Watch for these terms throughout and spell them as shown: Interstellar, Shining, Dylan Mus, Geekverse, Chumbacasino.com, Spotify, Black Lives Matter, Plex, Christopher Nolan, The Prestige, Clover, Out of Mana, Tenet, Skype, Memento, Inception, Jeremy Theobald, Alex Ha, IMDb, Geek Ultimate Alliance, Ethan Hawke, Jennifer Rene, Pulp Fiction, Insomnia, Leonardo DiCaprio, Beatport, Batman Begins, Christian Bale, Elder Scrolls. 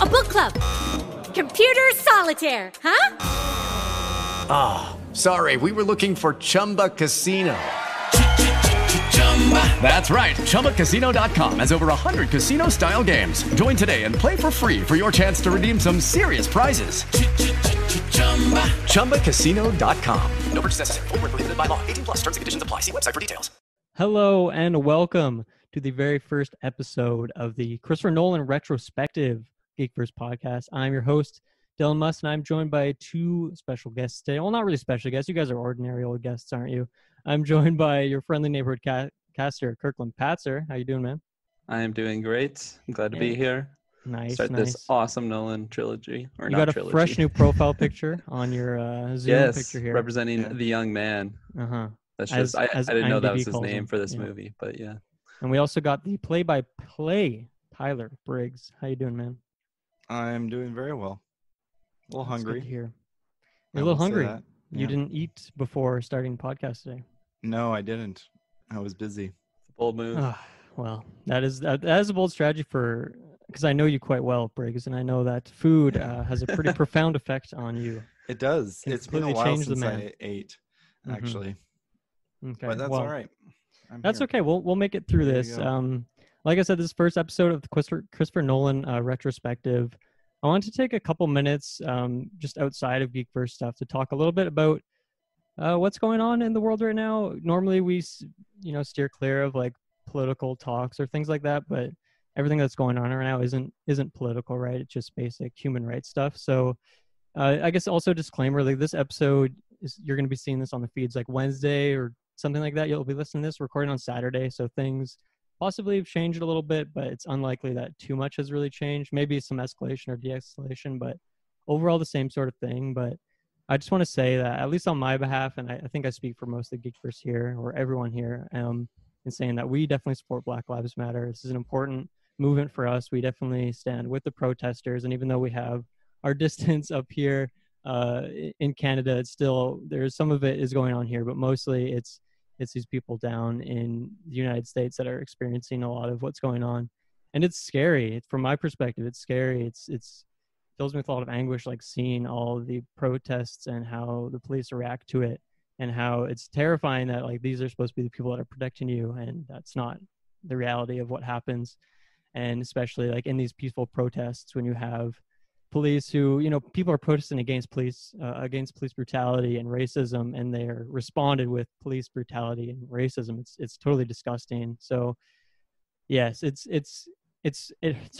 a book club. Computer solitaire, huh? Ah, oh, sorry, we were looking for Chumba Casino. That's right, Chumbacasino.com has over 100 casino-style games. Join today and play for free for your chance to redeem some serious prizes. Chumbacasino.com. No purchase necessary. Void where prohibited by law. 18+. Terms and conditions apply. See website for details. Hello and welcome to the very first episode of the Christopher Nolan Retrospective Geekverse podcast. I'm your host, Dylan Mus, and I'm joined by two special guests today. Well, not really special guests. You guys are ordinary old guests, aren't you? I'm joined by your friendly neighborhood caster, Kirkland Patzer. How you doing, man? I am doing great. I'm glad to be here. Nice. Start this awesome Nolan trilogy. Or you not got a trilogy. Fresh new profile picture on your Zoom picture here. Representing the young man. Uh-huh. That's just, I didn't know IMDb that was his name for this movie, but yeah. And we also got the play-by-play Tyler Briggs. How you doing, man? I'm doing very well. A little hungry here. You're a little hungry. Yeah. You didn't eat before starting the podcast today. No, I didn't. I was busy. Bold move. Well, that is a bold strategy because I know you quite well, Briggs, and I know that food has a pretty profound effect on you. It does. It's been a while since I ate, actually. Mm-hmm. Okay, but that's all right. That's okay. We'll make it through this. Like I said, this first episode of the Christopher Nolan retrospective, I want to take a couple minutes just outside of Geekverse stuff to talk a little bit about what's going on in the world right now. Normally we, steer clear of like political talks or things like that, but everything that's going on right now isn't political, right? It's just basic human rights stuff. So I guess also disclaimer, like this episode you're going to be seeing this on the feeds like Wednesday or something like that. You'll be listening to this recording on Saturday, so things possibly have changed a little bit, but it's unlikely that too much has really changed. Maybe some escalation or de-escalation, but overall the same sort of thing. But I just want to say that, at least on my behalf, and I think I speak for most of the Geekverse here, or everyone here, in saying that we definitely support Black Lives Matter. This is an important movement for us. We definitely stand with the protesters, and even though we have our distance up here in Canada, it's still, there's some of it is going on here, but mostly it's these people down in the United States that are experiencing a lot of what's going on. And it's scary. From my perspective, it's scary. It's fills me with a lot of anguish, like seeing all the protests and how the police react to it and how it's terrifying that like, these are supposed to be the people that are protecting you. And that's not the reality of what happens. And especially like in these peaceful protests, when you have police who, you know, people are protesting against police brutality and racism, and they're responded with police brutality and racism. It's totally disgusting. So yes, it's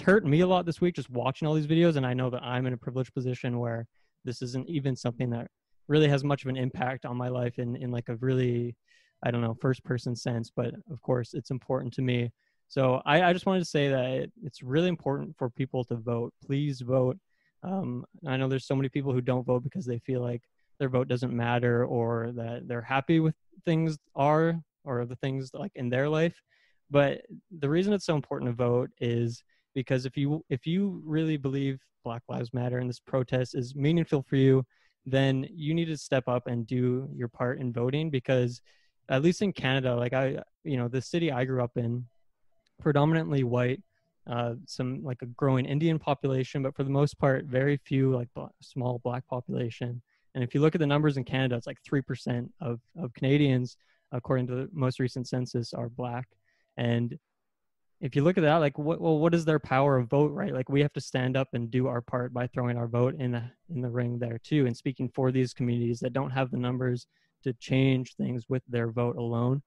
hurt me a lot this week, just watching all these videos. And I know that I'm in a privileged position where this isn't even something that really has much of an impact on my life in like a really, I don't know, first person sense, but of course it's important to me. So I just wanted to say that it's really important for people to vote. Please vote. I know there's so many people who don't vote because they feel like their vote doesn't matter, or that they're happy with things are, or the things like in their life. But the reason it's so important to vote is because if you really believe Black Lives Matter and this protest is meaningful for you, then you need to step up and do your part in voting. Because at least in Canada, like the city I grew up in, predominantly white, some like a growing Indian population, but for the most part, very few like small black population. And if you look at the numbers in Canada, it's like 3% of Canadians, according to the most recent census, are black. And if you look at that, like what is their power of vote, right? Like we have to stand up and do our part by throwing our vote in the ring there too, and speaking for these communities that don't have the numbers to change things with their vote alone.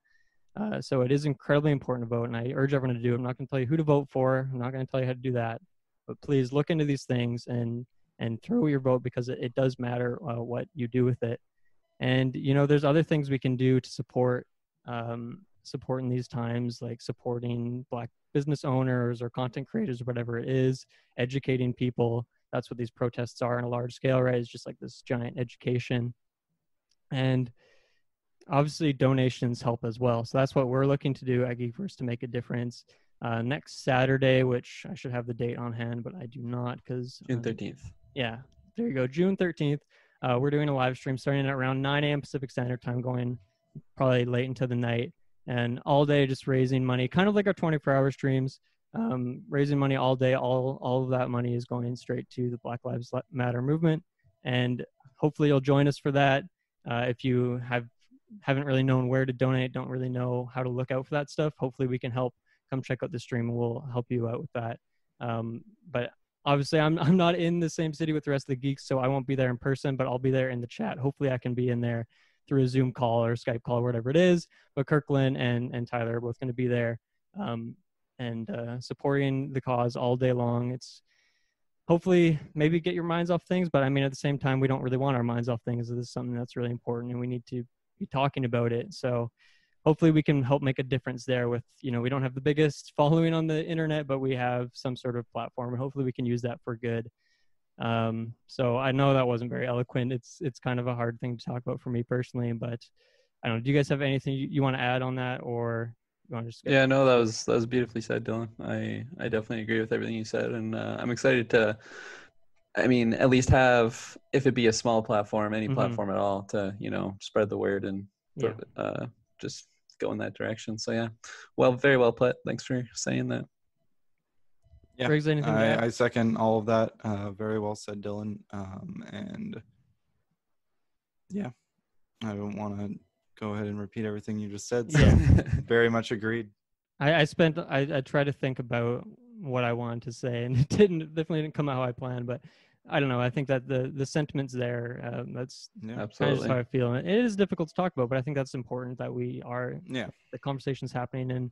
So it is incredibly important to vote, and I urge everyone to do it. I'm not going to tell you who to vote for. I'm not going to tell you how to do that. But please look into these things and throw your vote, because it does matter what you do with it. And, you know, there's other things we can do to support in these times, like supporting black business owners or content creators or whatever it is, educating people. That's what these protests are on a large scale, right? It's just like this giant education. And obviously donations help as well. So that's what we're looking to do at Geekverse to make a difference. Next Saturday, which I should have the date on hand, but I do not, because June 13th. Yeah, there you go. June 13th. We're doing a live stream starting at around 9 a.m. Pacific Standard Time, going probably late into the night, and all day just raising money, kind of like our 24-hour streams, raising money all day. All of that money is going straight to the Black Lives Matter movement. And hopefully you'll join us for that. If you haven't really known where to donate, don't really know how to look out for that stuff, hopefully we can help. Come check out the stream and we'll help you out with that. But obviously I'm not in the same city with the rest of the geeks, so I won't be there in person, but I'll be there in the chat. Hopefully I can be in there through a Zoom call or Skype call or whatever it is. But Kirkland and Tyler are both going to be there, and supporting the cause all day long. It's hopefully maybe get your minds off things, but I mean, at the same time, we don't really want our minds off things. This is something that's really important and we need to be talking about it. So hopefully we can help make a difference there with, you know, we don't have the biggest following on the internet, but we have some sort of platform, and hopefully we can use that for good. So I know that wasn't very eloquent. It's kind of a hard thing to talk about for me personally, but I don't know. Do you guys have anything you want to add on that, or you want to just that was beautifully said, Dylan. I definitely agree with everything you said, and I'm excited to, I mean, at least have, if it be a small platform, any platform at all, to, you know, spread the word and just go in that direction. So yeah, well, very well put. Thanks for saying that. Yeah, Briggs, anything to add? I second all of that. Very well said, Dylan. And yeah, I don't want to go ahead and repeat everything you just said. So very much agreed. I tried to think about what I wanted to say, and it definitely didn't come out how I planned, but I don't know. I think that the sentiment's there. Absolutely how I feel. And it is difficult to talk about, but I think that's important that we are, the conversation's happening, and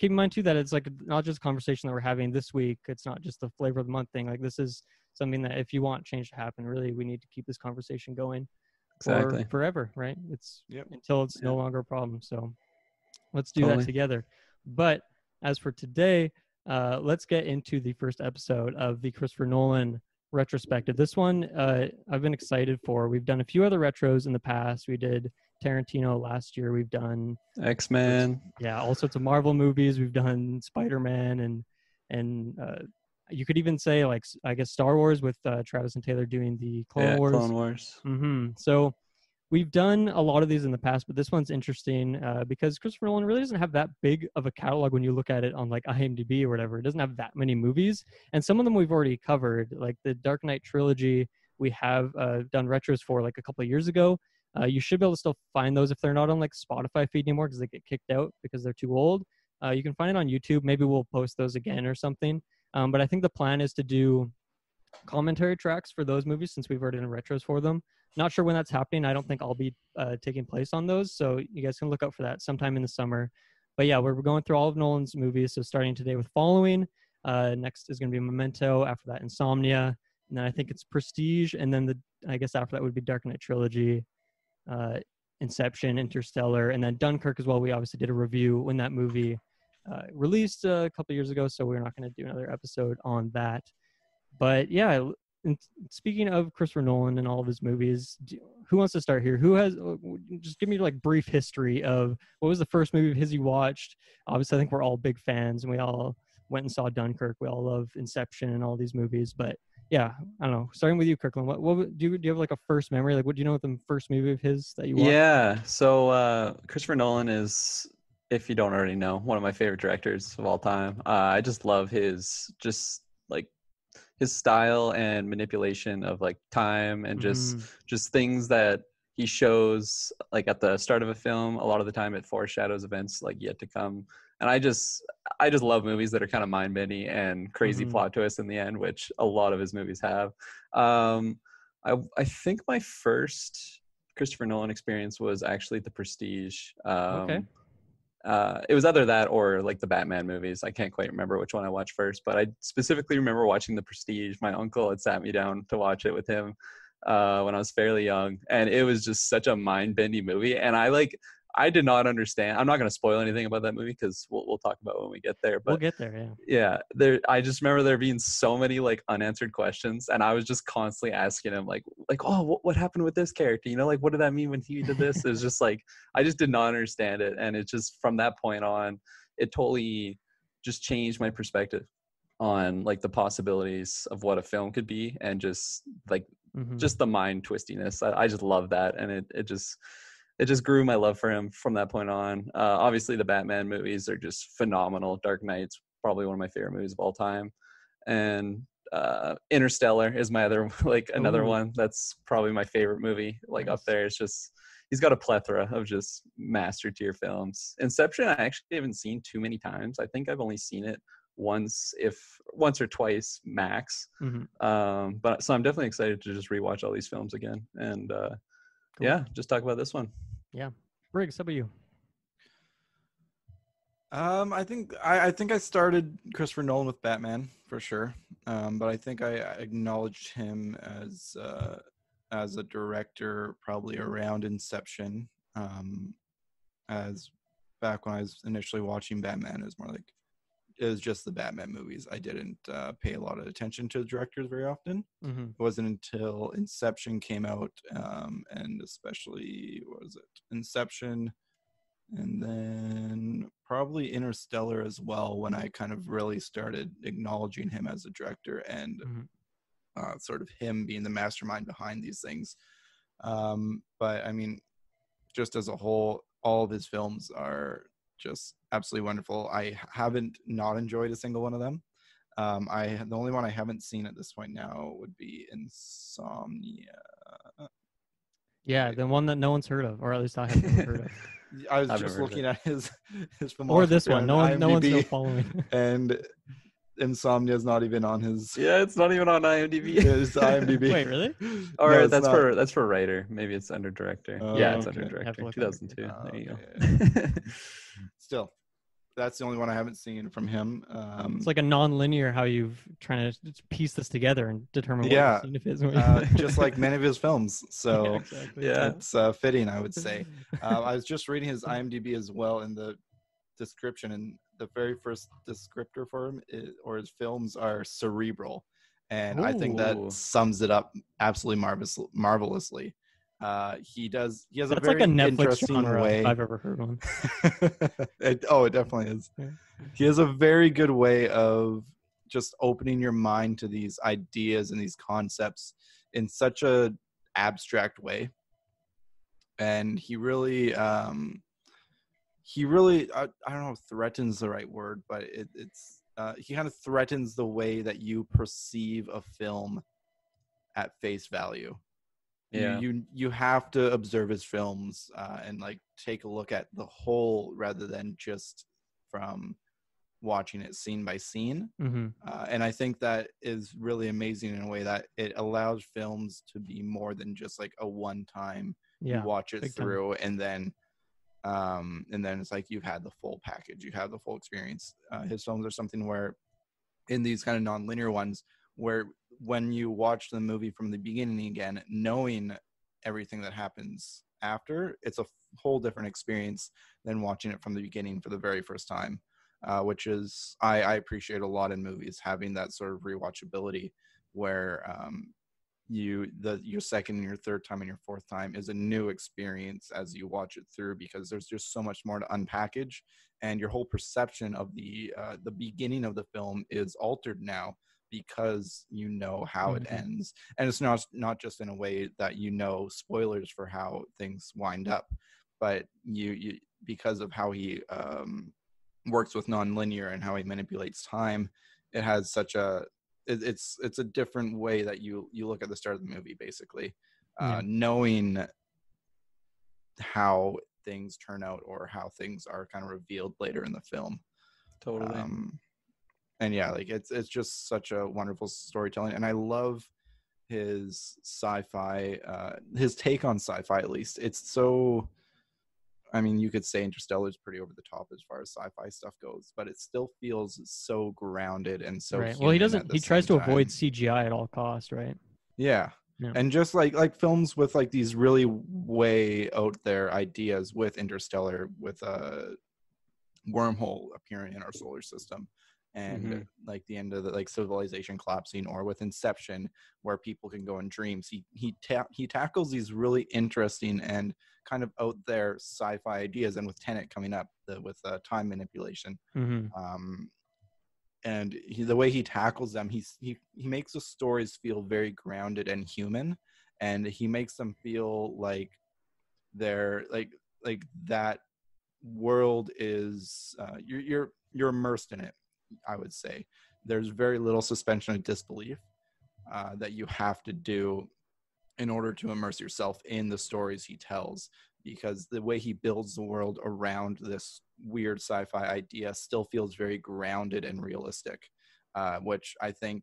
keep in mind too, that it's like not just a conversation that we're having this week. It's not just the flavor of the month thing. Like this is something that if you want change to happen, really, we need to keep this conversation going for forever. Right. Until it's no longer a problem. So let's do that together. But as for today, let's get into the first episode of the Christopher Nolan retrospective. This one I've been excited for. We've done a few other retros in the past. We did Tarantino last year. We've done X-Men. All sorts of Marvel movies. We've done Spider-Man, and you could even say, like, I guess Star Wars with Travis and Taylor doing the Clone Wars. Clone Wars. Mm-hmm. So we've done a lot of these in the past, but this one's interesting because Christopher Nolan really doesn't have that big of a catalog when you look at it on like IMDb or whatever. It doesn't have that many movies. And some of them we've already covered, like the Dark Knight trilogy. We have done retros for like a couple of years ago. You should be able to still find those if they're not on like Spotify feed anymore because they get kicked out because they're too old. You can find it on YouTube. Maybe we'll post those again or something. But I think the plan is to do commentary tracks for those movies since we've already done retros for them. Not sure when that's happening. I don't think I'll be taking place on those, so you guys can look out for that sometime in the summer. But yeah, we're going through all of Nolan's movies, so starting today with Following. Next is going to be Memento, after that Insomnia, and then I think it's Prestige, and then I guess after that would be Dark Knight Trilogy, Inception, Interstellar, and then Dunkirk as well. We obviously did a review when that movie released a couple years ago, so we're not going to do another episode on that. But yeah, and speaking of Christopher Nolan and all of his movies, who wants to start here? Who has, just give me like brief history of what was the first movie of his you watched? Obviously, I think we're all big fans and we all went and saw Dunkirk. We all love Inception and all these movies, but yeah, I don't know. Starting with you, Kirkland, do you have like a first memory? Like, what do you know of the first movie of his that you watched? Yeah, so Christopher Nolan is, if you don't already know, one of my favorite directors of all time. I just love his his style and manipulation of like time and just things that he shows like at the start of a film. A lot of the time it foreshadows events like yet to come. And I just love movies that are kind of mind bending and crazy plot twists in the end, which a lot of his movies have. I think my first Christopher Nolan experience was actually The Prestige. It was either that or like the Batman movies. I can't quite remember which one I watched first, but I specifically remember watching The Prestige. My uncle had sat me down to watch it with him when I was fairly young, and it was just such a mind-bending movie. And I did not understand. I'm not going to spoil anything about that movie because we'll talk about when we get there. But we'll get there, yeah. Yeah, I just remember there being so many like unanswered questions, and I was just constantly asking him like oh, what happened with this character? You know, like what did that mean when he did this? It was just like I just did not understand it, and it just from that point on, it totally just changed my perspective on like the possibilities of what a film could be, and just like just the mind twistiness. I just love that, and it just grew my love for him from that point on. Obviously, the Batman movies are just phenomenal. Dark Knight's probably one of my favorite movies of all time. And Interstellar is my other, like another one. That's probably my favorite movie, like up there. It's just, he's got a plethora of just master tier films. Inception, I actually haven't seen too many times. I think I've only seen it once or twice max. But so I'm definitely excited to just rewatch all these films again. And cool. Yeah, just talk about this one. Yeah. Briggs, how about you? I think I started Christopher Nolan with Batman for sure. But I think I acknowledged him as a director probably around Inception. As back when I was initially watching Batman, it was more like it was just the Batman movies. I didn't pay a lot of attention to the directors very often. It wasn't until Inception came out, and especially, what was it? Inception, and then probably Interstellar as well, when I kind of really started acknowledging him as a director and sort of him being the mastermind behind these things. But I mean, just as a whole, all of his films are just absolutely wonderful. I haven't not enjoyed a single one of them. The only one I haven't seen at this point now would be Insomnia. Yeah, the one that no one's heard of, or at least I haven't heard of. I was just looking at his or this one. No one's still following. And Insomnia is not even on his. Yeah, it's not even on IMDb. It's IMDb. Wait, really? Or no, that's for writer. Maybe it's under director. It's under director. 2002. There you go. Yeah. Still, that's the only one I haven't seen from him. It's like a non-linear how you've trying to piece this together and determine what scene it is. Just like many of his films. So yeah, exactly. Yeah. It's fitting, I would say. I was just reading his IMDb as well in the description, and the very first descriptor for him his films are cerebral, and I think that sums it up absolutely marvelously. He has that's a very like a Netflix genre way. If I've ever heard one. It definitely is. Yeah. He has a very good way of just opening your mind to these ideas and these concepts in such a abstract way, and he really I don't know if threatens the right word, but it's he kind of threatens the way that you perceive a film at face value. Yeah. You have to observe his films and like take a look at the whole rather than just from watching it scene by scene. Mm-hmm. And I think that is really amazing in a way that it allows films to be more than just like a one-time you watch it through and then it's like you've had the full package, you have the full experience. His films are something where in these kind of non-linear ones where when you watch the movie from the beginning again, knowing everything that happens after, it's a whole different experience than watching it from the beginning for the very first time, which is I appreciate a lot in movies, having that sort of rewatchability where your second and your third time and your fourth time is a new experience as you watch it through, because there's just so much more to unpackage, and your whole perception of the beginning of the film is altered now because you know how it ends. And it's not just in a way that you know spoilers for how things wind up, but you because of how he works with nonlinear and how he manipulates time, it has such a it's a different way that you look at the start of the movie, basically, knowing how things turn out or how things are kind of revealed later in the film. Totally. And yeah, like it's just such a wonderful storytelling, and I love his sci-fi, his take on sci-fi at least. It's so, I mean, you could say Interstellar is pretty over the top as far as sci-fi stuff goes, but it still feels so grounded and so. Right. Well, he tries to avoid CGI at all costs, right? Yeah. Yeah. And just like films with like these really way out there ideas, with Interstellar, with a wormhole appearing in our solar system. And like the end of the like civilization collapsing, or with Inception, where people can go in dreams. He tackles these really interesting and kind of out there sci-fi ideas. And with Tenet coming up with time manipulation, and the way he tackles them, he makes the stories feel very grounded and human, and he makes them feel like they're like that world is you're immersed in it. I would say there's very little suspension of disbelief that you have to do in order to immerse yourself in the stories he tells, because the way he builds the world around this weird sci-fi idea still feels very grounded and realistic, which I think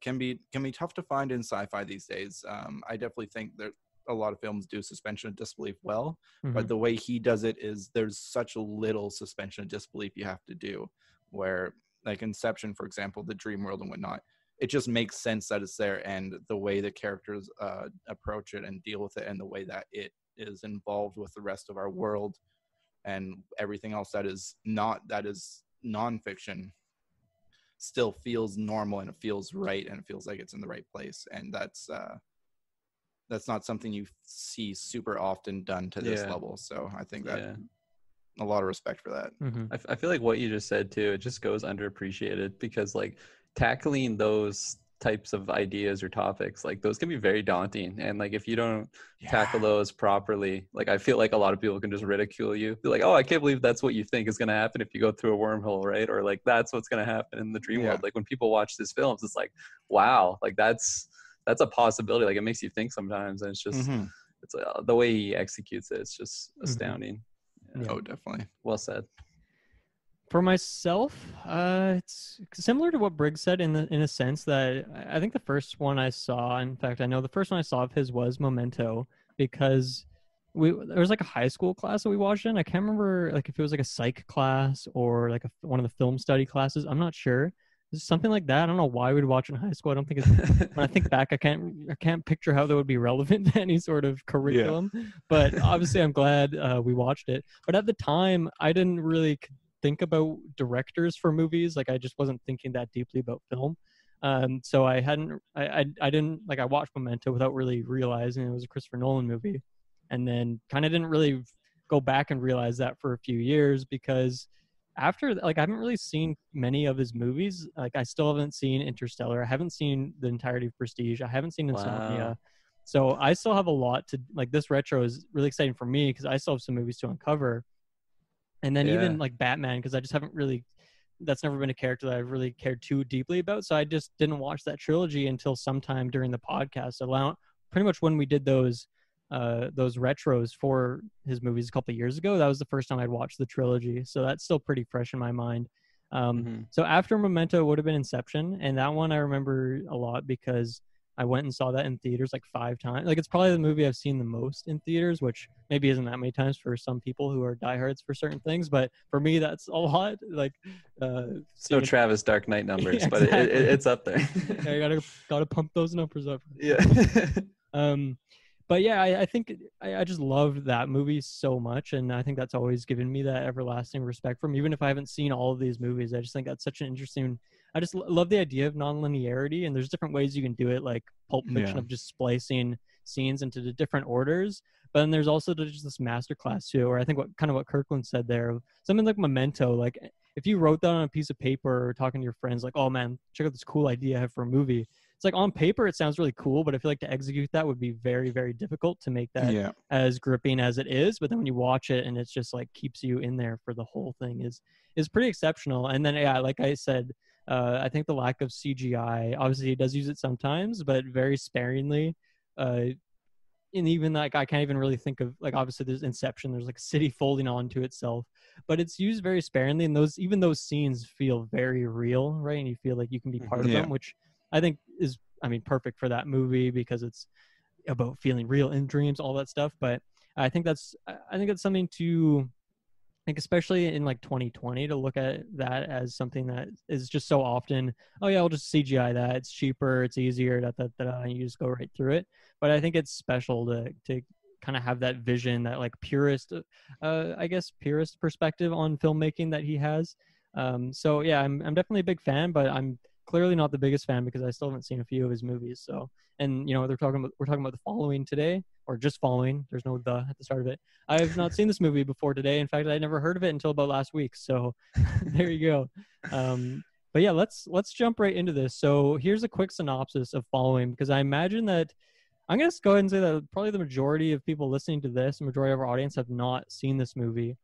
can be tough to find in sci-fi these days. I definitely think that a lot of films do suspension of disbelief well, but the way he does it is there's such little suspension of disbelief you have to do. Where like Inception, for example, the dream world and whatnot, it just makes sense that it's there, and the way the characters approach it and deal with it, and the way that it is involved with the rest of our world and everything else that is nonfiction still feels normal, and it feels right, and it feels like it's in the right place. And that's not something you see super often done to this level. So I think that a lot of respect for that. I feel like what you just said too, it just goes underappreciated, because like tackling those types of ideas or topics, like those can be very daunting, and like if you don't tackle those properly, like I feel like a lot of people can just ridicule you, be like, oh, I can't believe that's what you think is going to happen if you go through a wormhole, right? Or like that's what's going to happen in the dream world. Like when people watch these films, it's like, wow, like that's a possibility. Like it makes you think sometimes, and it's just it's the way he executes it, it's just astounding. Yeah. Oh, definitely. Well said. For myself, it's similar to what Briggs said in a sense that I think the first one I saw, in fact, I know the first one I saw of his was Memento, because there was like a high school class that we watched in. I can't remember like if it was like a psych class or like one of the film study classes. I'm not sure. Something like that. I don't know why we'd watch in high school. I don't think it's, when I think back, I can't picture how that would be relevant to any sort of curriculum. Yeah. But obviously, I'm glad we watched it. But at the time, I didn't really think about directors for movies. Like I just wasn't thinking that deeply about film. So I hadn't. I didn't like. I watched Memento without really realizing it was a Christopher Nolan movie, and then kind of didn't really go back and realize that for a few years, because after, like, I haven't really seen many of his movies. Like, I still haven't seen Interstellar. I haven't seen the entirety of Prestige. I haven't seen Insomnia. Wow. So I still have a lot to, like, this retro is really exciting for me because I still have some movies to uncover. And then even, like, Batman, because I just haven't really, that's never been a character that I've really cared too deeply about. So I just didn't watch that trilogy until sometime during the podcast. So pretty much when we did those retros for his movies a couple of years ago, that was the first time I'd watched the trilogy, so that's still pretty fresh in my mind. So after Memento would have been Inception, and that one I remember a lot because I went and saw that in theaters like 5 times. Like, it's probably the movie I've seen the most in theaters, which maybe isn't that many times for some people who are diehards for certain things, but for me, that's a lot. Like, so Travis Dark Knight numbers, yeah, exactly. But it's up there. Yeah, you gotta pump those numbers up. Yeah. But yeah, I think I just loved that movie so much, and I think that's always given me that everlasting respect for him. Even if I haven't seen all of these movies, I just think that's such an interesting. I just love the idea of nonlinearity, and there's different ways you can do it, like Pulp Fiction, of just splicing scenes into the different orders. But then there's also just this masterclass too, or I think what Kirkland said there, something like Memento. Like, if you wrote that on a piece of paper or talking to your friends, like, oh man, check out this cool idea I have for a movie. It's like, on paper it sounds really cool, but I feel like to execute that would be very, very difficult to make that as gripping as it is. But then when you watch it and it's just like keeps you in there for the whole thing is pretty exceptional. And then like I said, I think the lack of CGI, obviously it does use it sometimes, but very sparingly. And even like, I can't even really think of, like, obviously there's Inception, there's like a city folding onto itself, but it's used very sparingly. And those scenes feel very real, right? And you feel like you can be part of them, which I think is, I mean, perfect for that movie because it's about feeling real in dreams, all that stuff. But I think that's something to, like, especially in like 2020, to look at that as something that is just so often, oh yeah, I'll just CGI that. It's cheaper, it's easier, and you just go right through it. But I think it's special to kind of have that vision, that like purist perspective on filmmaking that he has. So yeah, I'm definitely a big fan, but I'm clearly not the biggest fan because I still haven't seen a few of his movies. So, and you know, we're talking about The Following today, or just Following. There's no "the" at the start of it. I have not seen this movie before today. In fact, I never heard of it until about last week. So there you go. But yeah, let's jump right into this. So here's a quick synopsis of Following, because I imagine that I'm going to go ahead and say that probably the majority of people listening to this, the majority of our audience, have not seen this movie.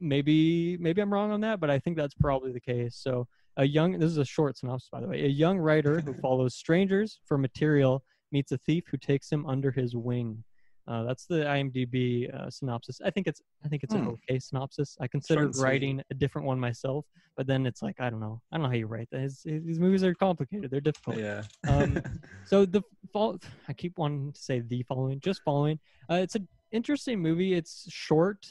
Maybe I'm wrong on that, but I think that's probably the case. So this is a short synopsis, by the way. A young writer who follows strangers for material meets a thief who takes him under his wing. That's the IMDb synopsis. I think it's an okay synopsis. I considered writing a different one myself, but then it's like, I don't know how you write that. These movies are complicated. They're difficult. Yeah. So I keep wanting to say The Following, just Following. It's an interesting movie. It's short.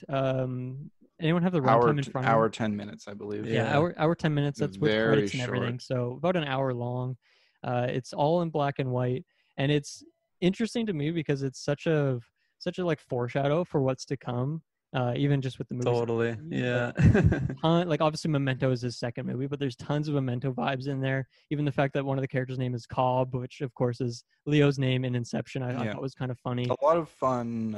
Anyone have the runtime in front of them? Hour 10 minutes, I believe. Yeah, hour 10 minutes. That's with credits and everything. So about an hour long. It's all in black and white, and it's interesting to me because it's such a like foreshadow for what's to come. Even just with the movies. Totally. Yeah. Like, obviously Memento is his second movie, but there's tons of Memento vibes in there. Even the fact that one of the characters' name is Cobb, which of course is Leo's name in Inception, I thought was kind of funny. A lot of fun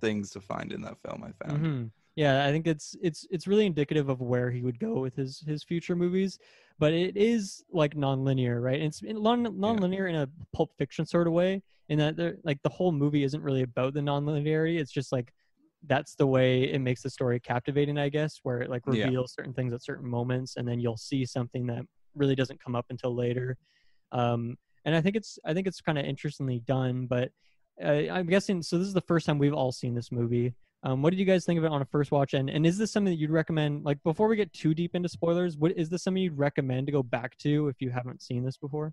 things to find in that film, I found. Mm-hmm. Yeah, I think it's really indicative of where he would go with his future movies, but it is like nonlinear, right? And it's nonlinear in a Pulp Fiction sort of way, in that like the whole movie isn't really about the nonlinearity. It's just like that's the way it makes the story captivating, I guess, where it like reveals certain things at certain moments, and then you'll see something that really doesn't come up until later. And I think it's kind of interestingly done, but I'm guessing. So this is the first time we've all seen this movie. What did you guys think of it on a first watch? And is this something that you'd recommend, like, before we get too deep into spoilers, is this something you'd recommend to go back to if you haven't seen this before?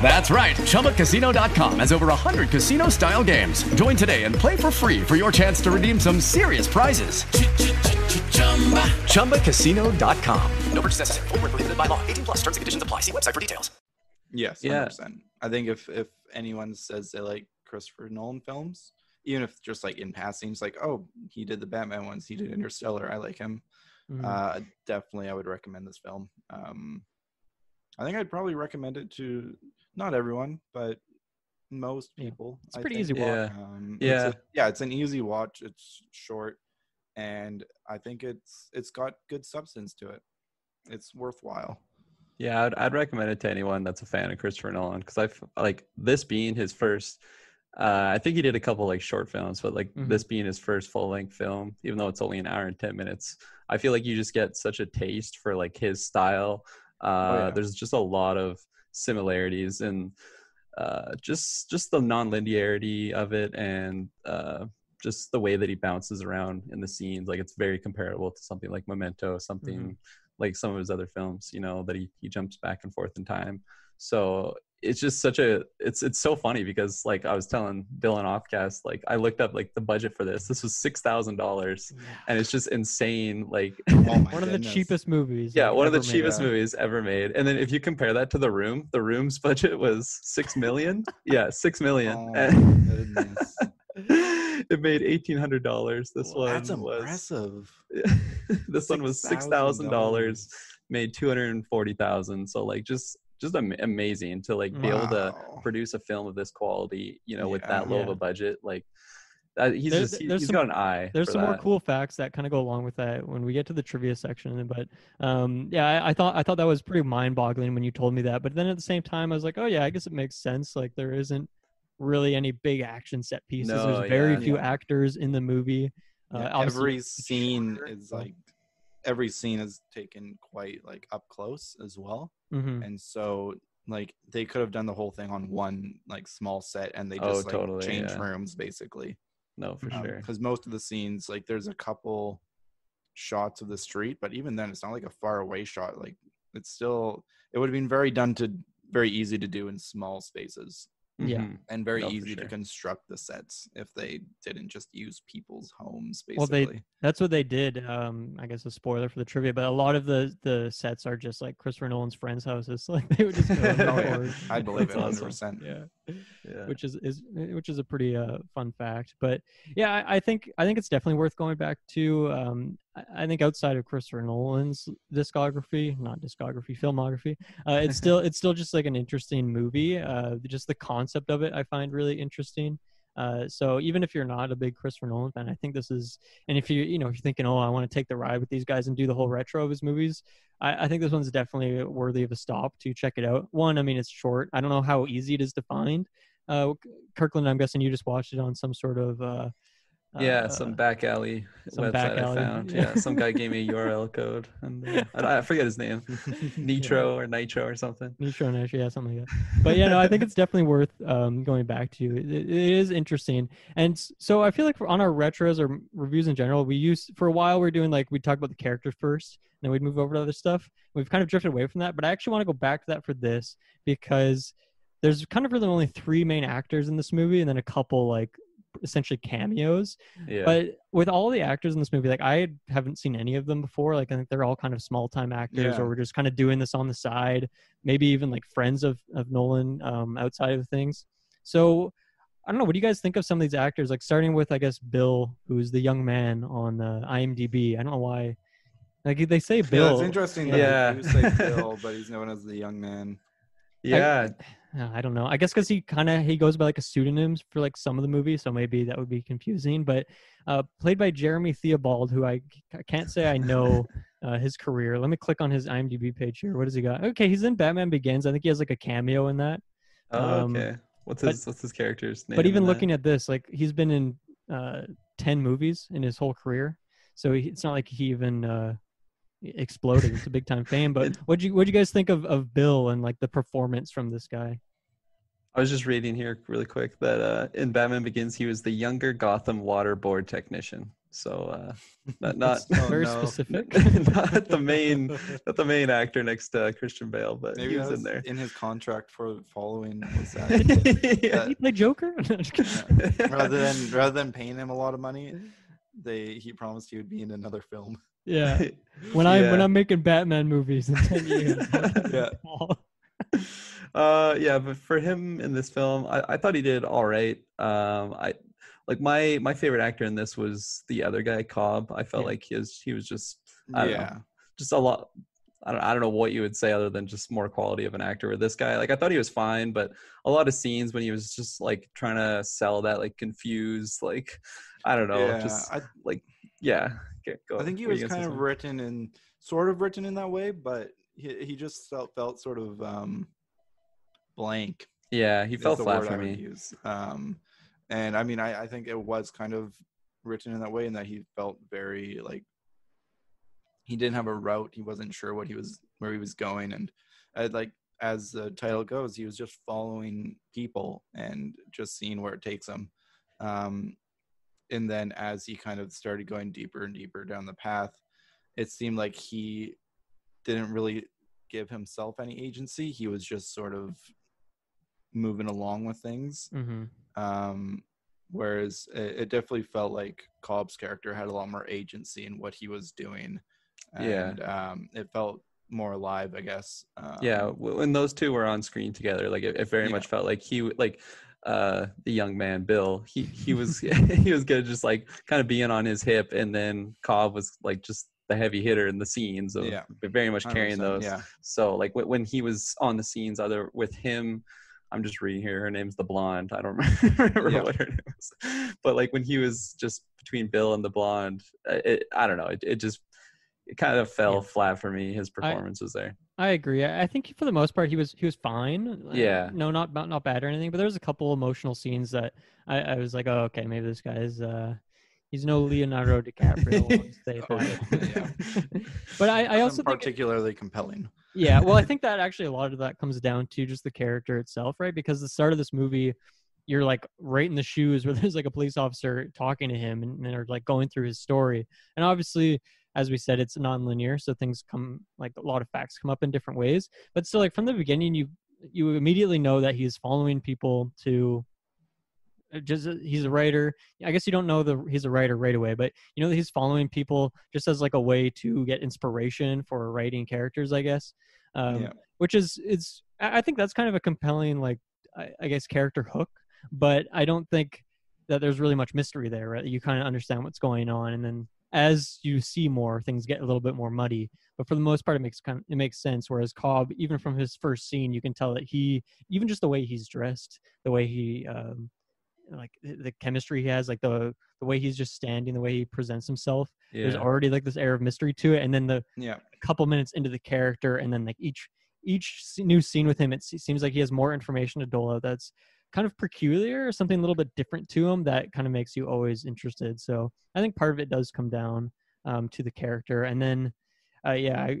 That's right. Chumbacasino.com has over 100 casino-style games. Join today and play for free for your chance to redeem some serious prizes. Chumbacasino.com. No purchase necessary. Void where prohibited by law. 18 plus. Terms and conditions apply. See website for details. Yes, 100%. Yeah. I think if anyone says they like Christopher Nolan films, even if just like in passing, it's like, oh, he did the Batman ones. He did Interstellar. I like him. Mm-hmm. Definitely, I would recommend this film. I think I'd probably recommend it to not everyone, but most people. It's a pretty easy watch. Yeah. It's an easy watch. It's short, and I think it's got good substance to it. It's worthwhile. Yeah, I'd recommend it to anyone that's a fan of Christopher Nolan, because I this being his first. I think he did a couple like short films, but like this being his first full length film, even though it's only an hour and 10 minutes, I feel like you just get such a taste for like his style. There's just a lot of similarities and just the non-linearity of it, and just the way that he bounces around in the scenes. Like, it's very comparable to something like Memento, something like some of his other films, you know, that he jumps back and forth in time. So it's just such a it's so funny, because like I was telling Dylan offcast, like I looked up like the budget for this was $6,000, and it's just insane. Like one of the cheapest movies ever made. And then if you compare that to The Room, The Room's budget was $6 million. Yeah, $6 million. Oh, and goodness. It made $1,800. This one that's impressive. This one was $6,000, made $240,000. So like just amazing to like be able to produce a film of this quality, you know, with that low of a budget. Like he's got an eye. There's some more cool facts that kind of go along with that when we get to the trivia section. But I thought that was pretty mind boggling when you told me that. But then at the same time, I was like, oh yeah, I guess it makes sense. Like, there isn't really any big action set pieces. No, there's very few actors in the movie. Every scene is taken quite like up close as well. And so like they could have done the whole thing on one like small set, and they just change rooms basically. No, for sure. Because most of the scenes, like there's a couple shots of the street, but even then it's not like a far away shot. Like it would have been very easy to do in small spaces. Yeah, and very easy to construct the sets if they didn't just use people's homes, basically. Well, that's what they did. I guess a spoiler for the trivia, but a lot of the sets are just like Christopher Nolan's friends' houses. Like they would just go I believe it 100%. Awesome. Yeah. Which is a pretty fun fact. But yeah, I think it's definitely worth going back to. I think outside of Christopher Nolan's filmography, it's still just like an interesting movie. Just the concept of it I find really interesting. So even if you're not a big Christopher Nolan fan, I think this is, and if you're thinking, oh, I want to take the ride with these guys and do the whole retro of his movies, I think this one's definitely worthy of a stop to check it out. One, I mean, it's short. I don't know how easy it is to find. Kirkland, I'm guessing you just watched it on some sort of some back alley website I found. Yeah, some guy gave me a URL code, and I forget his name, Nitro or Nitro or something. Nitro, yeah, something like that. But yeah, no, I think it's definitely worth going back to. It is interesting, and so I feel like on our retros or reviews in general, we talk about the characters first, and then we'd move over to other stuff. We've kind of drifted away from that, but I actually want to go back to that for this, because there's kind of really only three main actors in this movie, and then a couple like essentially cameos. But with all the actors in this movie, like I haven't seen any of them before. Like I think they're all kind of small-time actors, or we're just kind of doing this on the side, maybe even like friends of Nolan outside of things. So I don't know, what do you guys think of some of these actors, like starting with I guess Bill, who's the young man on IMDb? I don't know why, like they say Bill. It's interesting that they do say Bill, but he's known as the young man. I don't know. I guess because he goes by like a pseudonym for like some of the movies, so maybe that would be confusing. But played by Jeremy Theobald, who I can't say I know his career. Let me click on his IMDb page here. What does he got? Okay, he's in Batman Begins. I think he has like a cameo in that. Oh, okay. What's his character's name? But even looking at this, like he's been in 10 movies in his whole career, so it's not like he even exploded into big time fame. But what'd you guys think of Bill and like the performance from this guy? I was just reading here really quick that in Batman Begins he was the younger Gotham water board technician. So not very specific. not the main actor next to Christian Bale, but maybe he was in there. In his contract for following was that, yeah. He played Joker. Rather than paying him a lot of money, he promised he would be in another film. Yeah. When I'm making Batman movies in 10 years. Yeah. But for him in this film, I thought he did all right. My favorite actor in this was the other guy, Cobb. I felt like he was just I don't know, just a lot. I don't know what you would say other than just more quality of an actor with this guy. Like I thought he was fine, but a lot of scenes when he was just like trying to sell that like confused, like I don't know, I think he was kind of written in that way, but he just felt sort of blank. Yeah, he felt flat for me. And I mean, I think it was kind of written in that way, in that he felt very like he didn't have a route. He wasn't sure where he was going, and like as the title goes, he was just following people and just seeing where it takes him. And then as he kind of started going deeper and deeper down the path, it seemed like he didn't really give himself any agency. He was just sort of moving along with things. Mm-hmm. Whereas it definitely felt like Cobb's character had a lot more agency in what he was doing. And, it felt more alive, I guess. When those two were on screen together, like it very much felt like he like the young man Bill, he was good, just like kind of being on his hip, and then Cobb was like just the heavy hitter in the scenes of very much carrying those. Yeah. So like when he was on the scenes, either with him, I'm just reading here, her name's the blonde, I don't remember what her name was, but like when he was just between Bill and the blonde, it kind of fell flat for me. His performance was there. I agree. I think for the most part he was fine. Yeah. No, not bad or anything. But there was a couple emotional scenes that I was like, oh, okay, maybe this guy is he's no Leonardo DiCaprio. But I also particularly compelling. Yeah. Well, I think that actually a lot of that comes down to just the character itself, right? Because the start of this movie, you're like right in the shoes where there's like a police officer talking to him and they're like going through his story, and obviously, as we said, it's non-linear, so things come, like a lot of facts come up in different ways. But still, like from the beginning, you immediately know that he's following people to just, he's a writer. I guess you don't know he's a writer right away, but you know that he's following people just as like a way to get inspiration for writing characters, I guess. Which is I think that's kind of a compelling, like I guess, character hook, but I don't think that there's really much mystery there, right? You kind of understand what's going on, and then as you see more, things get a little bit more muddy. But for the most part, it makes sense. Whereas Cobb, even from his first scene, you can tell that he, even just the way he's dressed, the way he, like the chemistry he has, like the way he's just standing, the way he presents himself, there's already like this air of mystery to it. And then the couple minutes into the character, and then like each new scene with him, it seems like he has more information to dole out that's kind of peculiar or something a little bit different to him that kind of makes you always interested. So I think part of it does come down to the character. And then does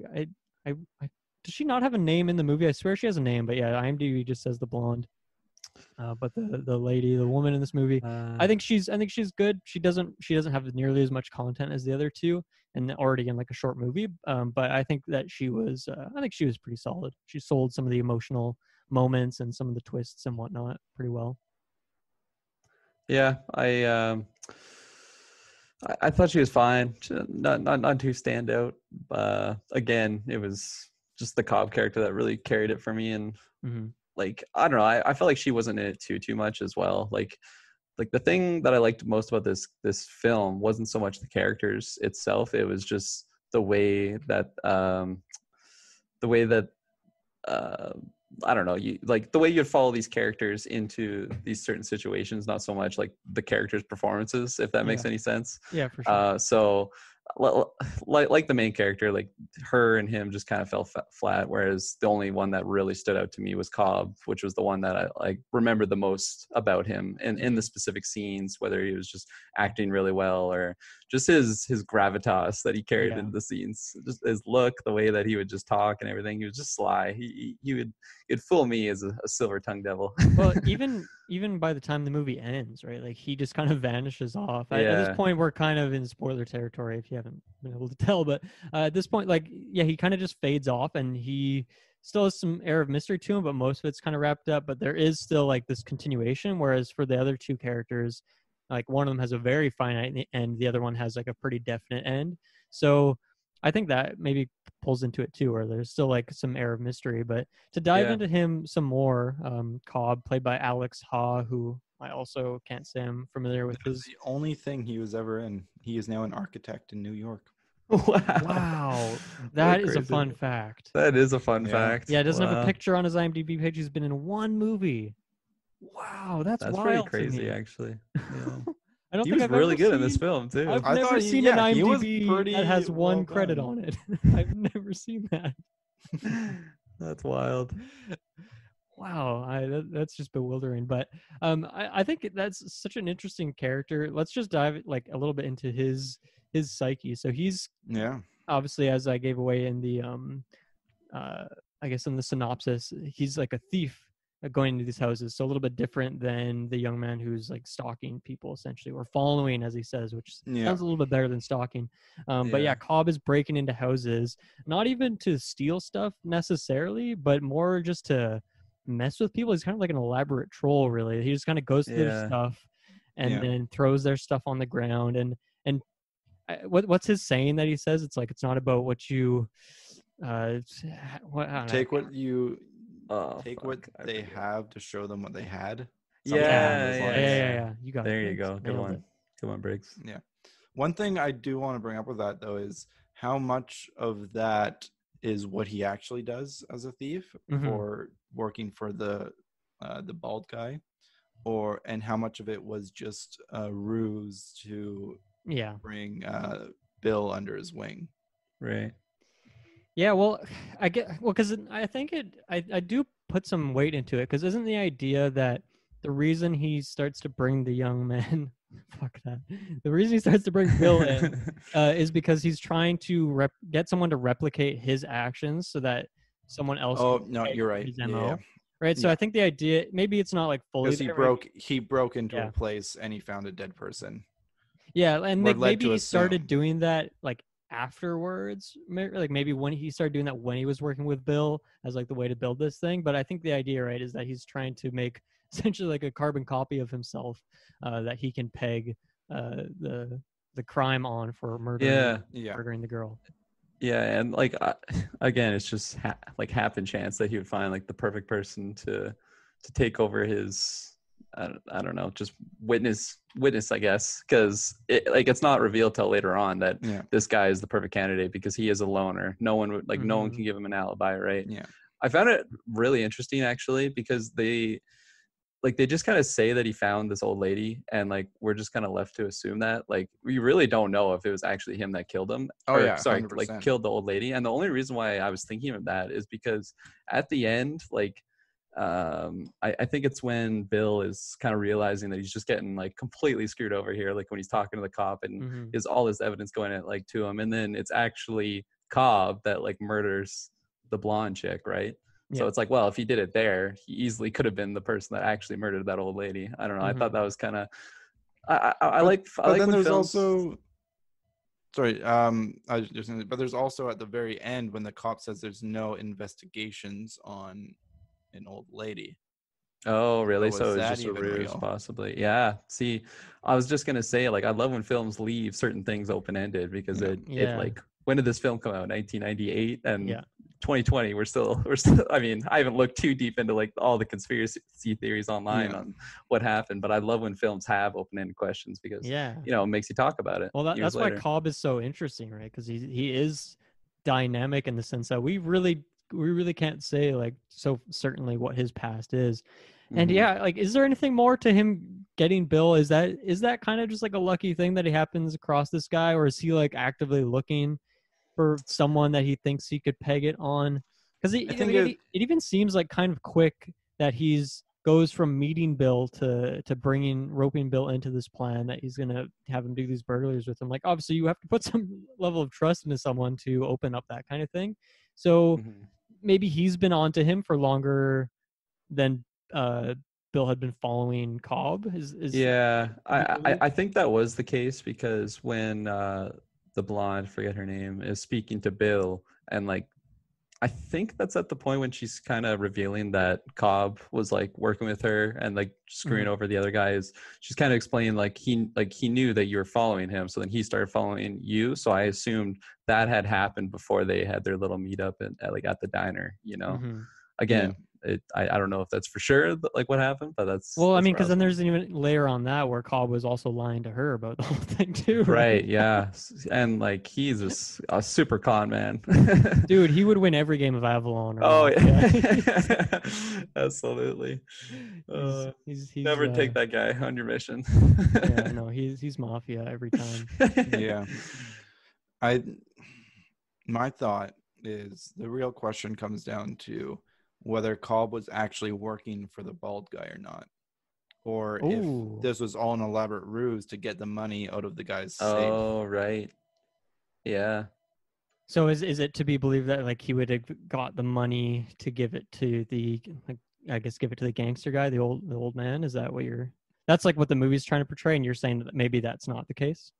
she not have a name in the movie? I swear she has a name, but IMDb just says the blonde, but the woman in this movie, I think she's good. She doesn't have nearly as much content as the other two, and already in like a short movie, but I think that she was pretty solid. She sold some of the emotional moments and some of the twists and whatnot pretty well. I thought she was fine, not too standout. Again, it was just the Cobb character that really carried it for me, and like I don't know, I felt like she wasn't in it too much as well. Like the thing that I liked most about this film wasn't so much the characters itself, it was just the way that I don't know, you like the way you'd follow these characters into these certain situations, not so much like the characters' performances, if that makes any sense. Yeah, for sure. So like the main character, like her and him just kind of fell flat. Whereas the only one that really stood out to me was Cobb, which was the one that I like remember the most about him and in the specific scenes, whether he was just acting really well or just his gravitas that he carried into the scenes, just his look, the way that he would just talk and everything. He was just sly. He would, it'd fool me as a silver tongued devil. Well, even by the time the movie ends, right? Like he just kind of vanishes off. At this point, we're kind of in spoiler territory if you haven't been able to tell, but at this point, like, yeah, he kind of just fades off and he still has some air of mystery to him, but most of it's kind of wrapped up, but there is still like this continuation. Whereas for the other two characters, like one of them has a very finite end. The other one has like a pretty definite end. So I think that maybe pulls into it too, where there's still like some air of mystery, but to dive into him some more, Cobb, played by Alex Ha, who I also can't say I'm familiar with. That was the only thing he was ever in. He is now an architect in New York. Wow. That is a fun fact. That is a fun fact. Yeah, doesn't have a picture on his IMDb page. He's been in one movie. Wow, that's wild. That's pretty crazy, actually. Yeah. I don't think I've really good in this film, too. I've never seen an IMDb that has one credit on it. I've never seen that. That's wild. Wow, that's just bewildering. But I think that's such an interesting character. Let's just dive like a little bit into his psyche. So he's obviously, as I gave away in the I guess in the synopsis, he's like a thief going into these houses. So a little bit different than the young man who's like stalking people essentially, or following, as he says, which sounds a little bit better than stalking. But Cobb is breaking into houses, not even to steal stuff necessarily, but more just to mess with people. He's kind of like an elaborate troll, really. He just kind of goes through their stuff and then throws their stuff on the ground. And what's his saying that he says? It's like, it's not about what you take what they have to show them what they had. You got there. You go. Come on, Briggs. Yeah. One thing I do want to bring up with that though is how much of that is what he actually does as a thief, or working for the bald guy, and how much of it was just a ruse to bring Bill under his wing, right? Yeah, well, because I think I do put some weight into it, because isn't the idea that the reason he starts to bring the young man, the reason he starts to bring Bill in is because he's trying to get someone to replicate his actions so that someone else. Oh no, you're right. His MO. Yeah. Right. So I think the idea, maybe it's not like fully. Because he broke into a place and he found a dead person. Yeah, and maybe he started doing that like afterwards. Like maybe when he started doing that when he was working with Bill as like the way to build this thing. But I think the idea, right, is that he's trying to make essentially like a carbon copy of himself that he can peg the crime on for murdering the girl. Yeah, and like again, it's just like happen chance that he would find like the perfect person to take over his I don't know, just witness, I guess, because it's not revealed till later on that this guy is the perfect candidate because he is a loner. No one would no one can give him an alibi, right? Yeah, I found it really interesting actually, because they just kind of say that he found this old lady, and like we're just kind of left to assume that like we really don't know if it was actually him that killed him. Killed the old lady. And the only reason why I was thinking of that is because at the end, like I think it's when Bill is kind of realizing that he's just getting like completely screwed over here, like when he's talking to the cop and is all this evidence going at like to him, and then it's actually Cobb that like murders the blonde chick, right? So it's like, well, if he did it there, he easily could have been the person that actually murdered that old lady. I don't know. I thought that was kind of. But there's also at the very end when the cop says there's no investigations on an old lady. Oh, really? So it was just a ruse, possibly. Yeah. See, I was just gonna say, like, I love when films leave certain things open ended because it like, when did this film come out? 1998 and 2020. We're still. I mean, I haven't looked too deep into like all the conspiracy theories online on what happened, but I love when films have open-ended questions because it makes you talk about it. Well, that's why Cobb is so interesting, right? Because he is dynamic in the sense that we really we really can't say like so certainly what his past is. And yeah, like, is there anything more to him getting Bill? Is that kind of just like a lucky thing that he happens across this guy, or is he like actively looking for someone that he thinks he could peg it on? Because it even seems like kind of quick that he's goes from meeting Bill to roping Bill into this plan that he's gonna have him do these burglaries with him. Like, obviously you have to put some level of trust into someone to open up that kind of thing. So maybe he's been onto him for longer than Bill had been following Cobb. I think that was the case, because when the blonde, forget her name, is speaking to Bill, and like I think that's at the point when she's kind of revealing that Cobb was like working with her and like screwing over the other guys. She's kind of explaining like he knew that you were following him, so then he started following you. So I assumed that had happened before they had their little meetup at the diner. You know, I don't know if that's for sure like what happened, but that's because then there's an even layer on that where Cobb was also lying to her about the whole thing too, right? Yeah. And like he's a super con man. Dude, he would win every game of Avalon, right? Yeah. Absolutely. He's never take that guy on your mission. Yeah, no, he's mafia every time. Yeah. My thought is the real question comes down to whether Cobb was actually working for the bald guy or not, or if this was all an elaborate ruse to get the money out of the guy's safe. Oh, right. Yeah. So is it to be believed that like he would have got the money to give it to the gangster guy, the old man? Is that what that's like what the movie's trying to portray, and you're saying that maybe that's not the case?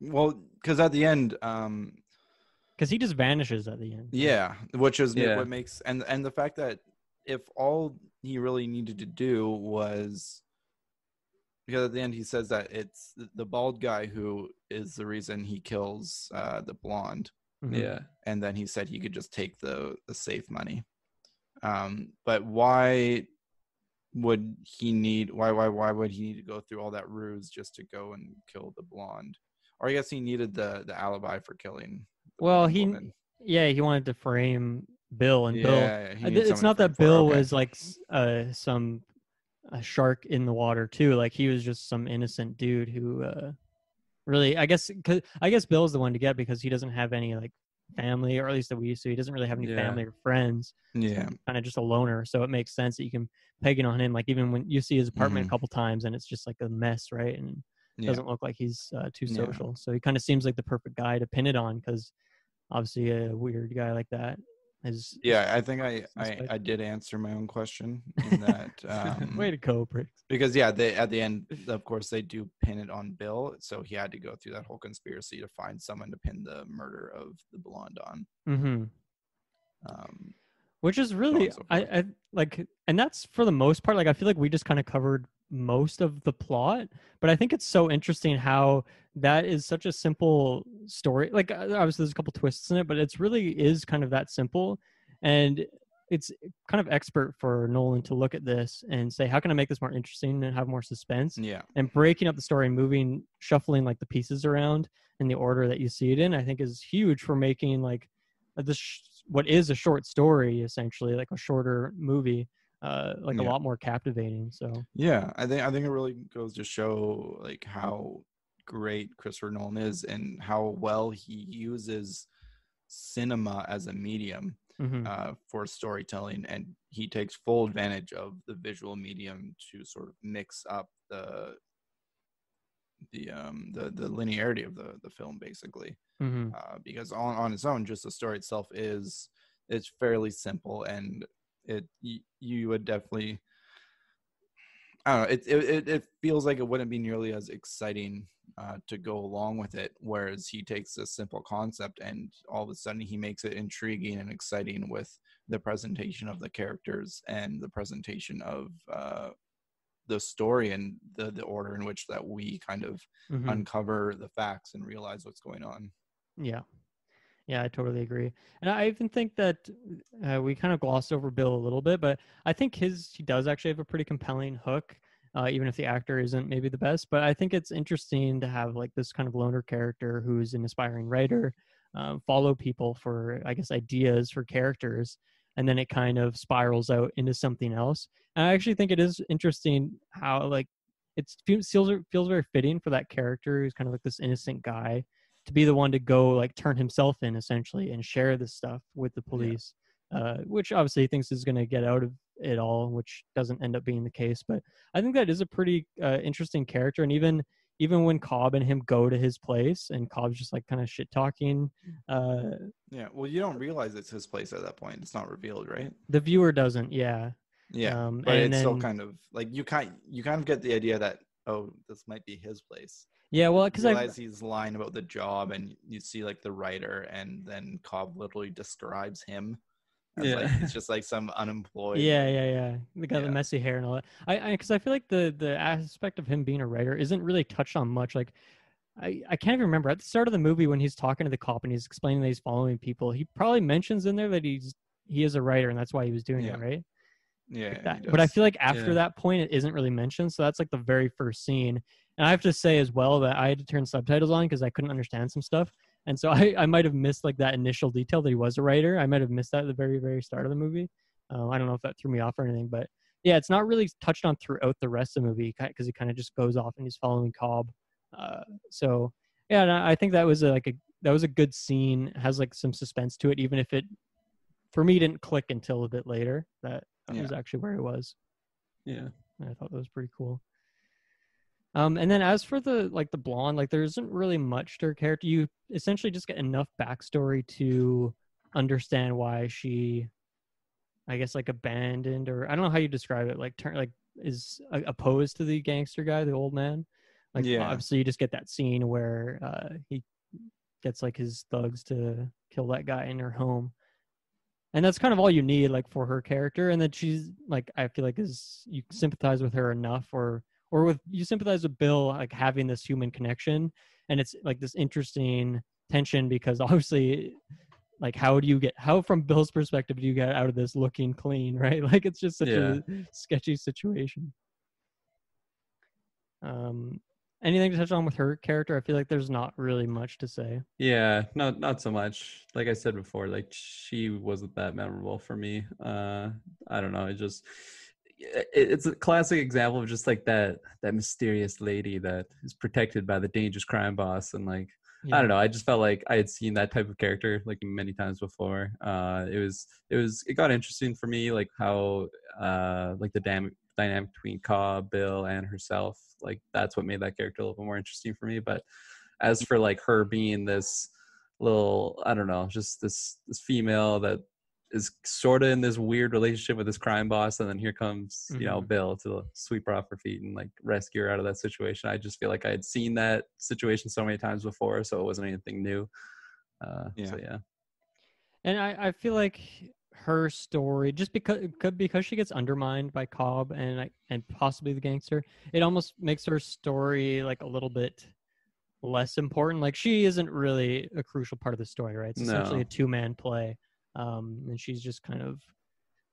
Well, because at the end, because he just vanishes at the end. Yeah, which is what makes... And the fact that if all he really needed to do was... Because at the end he says that it's the bald guy who is the reason he kills the blonde. Mm-hmm. Yeah. And then he said he could just take the safe money. But why would he need... Why would he need to go through all that ruse just to go and kill the blonde? Or I guess he needed the alibi for killing... Well, he wanted to frame Bill, and Bill. It's not that Bill was like a shark in the water too. Like he was just some innocent dude who really, I guess Bill's the one to get because he doesn't have any like family, or at least that we used to. He doesn't really have any family or friends. Yeah, so kind of just a loner. So it makes sense that you can peg it on him. Like even when you see his apartment a couple times, and it's just like a mess, right? And it doesn't look like he's too social. So he kind of seems like the perfect guy to pin it on because. Obviously, a weird guy like that is. Yeah, I think I did answer my own question in that. Way to go, Briggs. Because they at the end, of course, they do pin it on Bill, so he had to go through that whole conspiracy to find someone to pin the murder of the blonde on. Mm-hmm. Which is really I like, and that's for the most part. Like I feel like we just kind of covered most of the plot, but I think it's so interesting how that is such a simple story. Like obviously there's a couple twists in it, but it's really is kind of that simple, and it's kind of expert for Nolan to look at this and say, how can I make this more interesting and have more suspense? Yeah, and breaking up the story and shuffling like the pieces around in the order that you see it in, I think is huge for making like this what is a short story, essentially like a shorter movie, a lot more captivating. So I think it really goes to show like how great Christopher Nolan is and how well he uses cinema as a medium for storytelling, and he takes full advantage of the visual medium to sort of mix up the linearity of the film basically, because on its own, just the story itself it's fairly simple, and you would definitely, I don't know, it feels like it wouldn't be nearly as exciting to go along with it, whereas he takes this simple concept and all of a sudden he makes it intriguing and exciting with the presentation of the characters and the presentation of the story and the order in which that we kind of uncover the facts and realize what's going on. Yeah, I totally agree. And I even think that we kind of glossed over Bill a little bit, but I think he does actually have a pretty compelling hook, even if the actor isn't maybe the best. But I think it's interesting to have like this kind of loner character who's an aspiring writer, follow people for, I guess, ideas for characters. and then it kind of spirals out into something else. And I actually think it is interesting how, like, it feels very fitting for that character who's kind of like this innocent guy to be the one to go, like, turn himself in essentially and share this stuff with the police, which obviously he thinks is going to get out of it all, which doesn't end up being the case. But I think that is a pretty interesting character. And even when Cobb and him go to his place and Cobb's just like kind of shit talking. Well, you don't realize it's his place at that point. It's not revealed, right? The viewer doesn't. Yeah. But it's still kind of like, you kind of get the idea that, oh, this might be his place. Yeah. Well, cause he's lying about the job, and you see like the writer, and then Cobb literally describes him. Like, it's just like some unemployed. Yeah. The guy with the messy hair and all that. Because I feel like the aspect of him being a writer isn't really touched on much. Like, I can't even remember at the start of the movie when he's talking to the cop and he's explaining that he's following people. He probably mentions in there that he is a writer and that's why he was doing it, right? Yeah. Like that. But I feel like after that point, it isn't really mentioned. So that's like the very first scene. And I have to say as well that I had to turn subtitles on because I couldn't understand some stuff. And so I might have missed like that initial detail that he was a writer. I might have missed that at the very, very start of the movie. I don't know if that threw me off or anything, but yeah, it's not really touched on throughout the rest of the movie because he kind of just goes off and he's following Cobb. So yeah, and I think that was a good scene. It has like some suspense to it, even if it, for me, didn't click until a bit later. That was actually where it was. Yeah, and I thought that was pretty cool. And then as for the blonde, like there isn't really much to her character. You essentially just get enough backstory to understand why she, I guess, like abandoned, or I don't know how you describe it, like is opposed to the gangster guy, the old man. Like obviously you just get that scene where he gets like his thugs to kill that guy in her home. And that's kind of all you need like for her character. And then she's like, I feel like is you sympathize with her enough you sympathize with Bill, like having this human connection. And it's like this interesting tension because obviously like, how from Bill's perspective do you get out of this looking clean, right? Like it's just such a sketchy situation. Anything to touch on with her character? I feel like there's not really much to say. Yeah, not so much. Like I said before, like she wasn't that memorable for me. I don't know. It's a classic example of just like that mysterious lady that is protected by the dangerous crime boss, and like I don't know, I just felt like I had seen that type of character like many times before. It got interesting for me, like how like the dynamic between Cobb, Bill, and herself, like that's what made that character a little bit more interesting for me. But as for like her being this little, I don't know, just this female that is sort of in this weird relationship with this crime boss, and then here comes Bill to sweep her off her feet and like rescue her out of that situation. I just feel like I had seen that situation so many times before, so it wasn't anything new. And I feel like her story, just because she gets undermined by Cobb and possibly the gangster, it almost makes her story like a little bit less important. Like she isn't really a crucial part of the story, right? It's essentially a two-man play. And she's just kind of,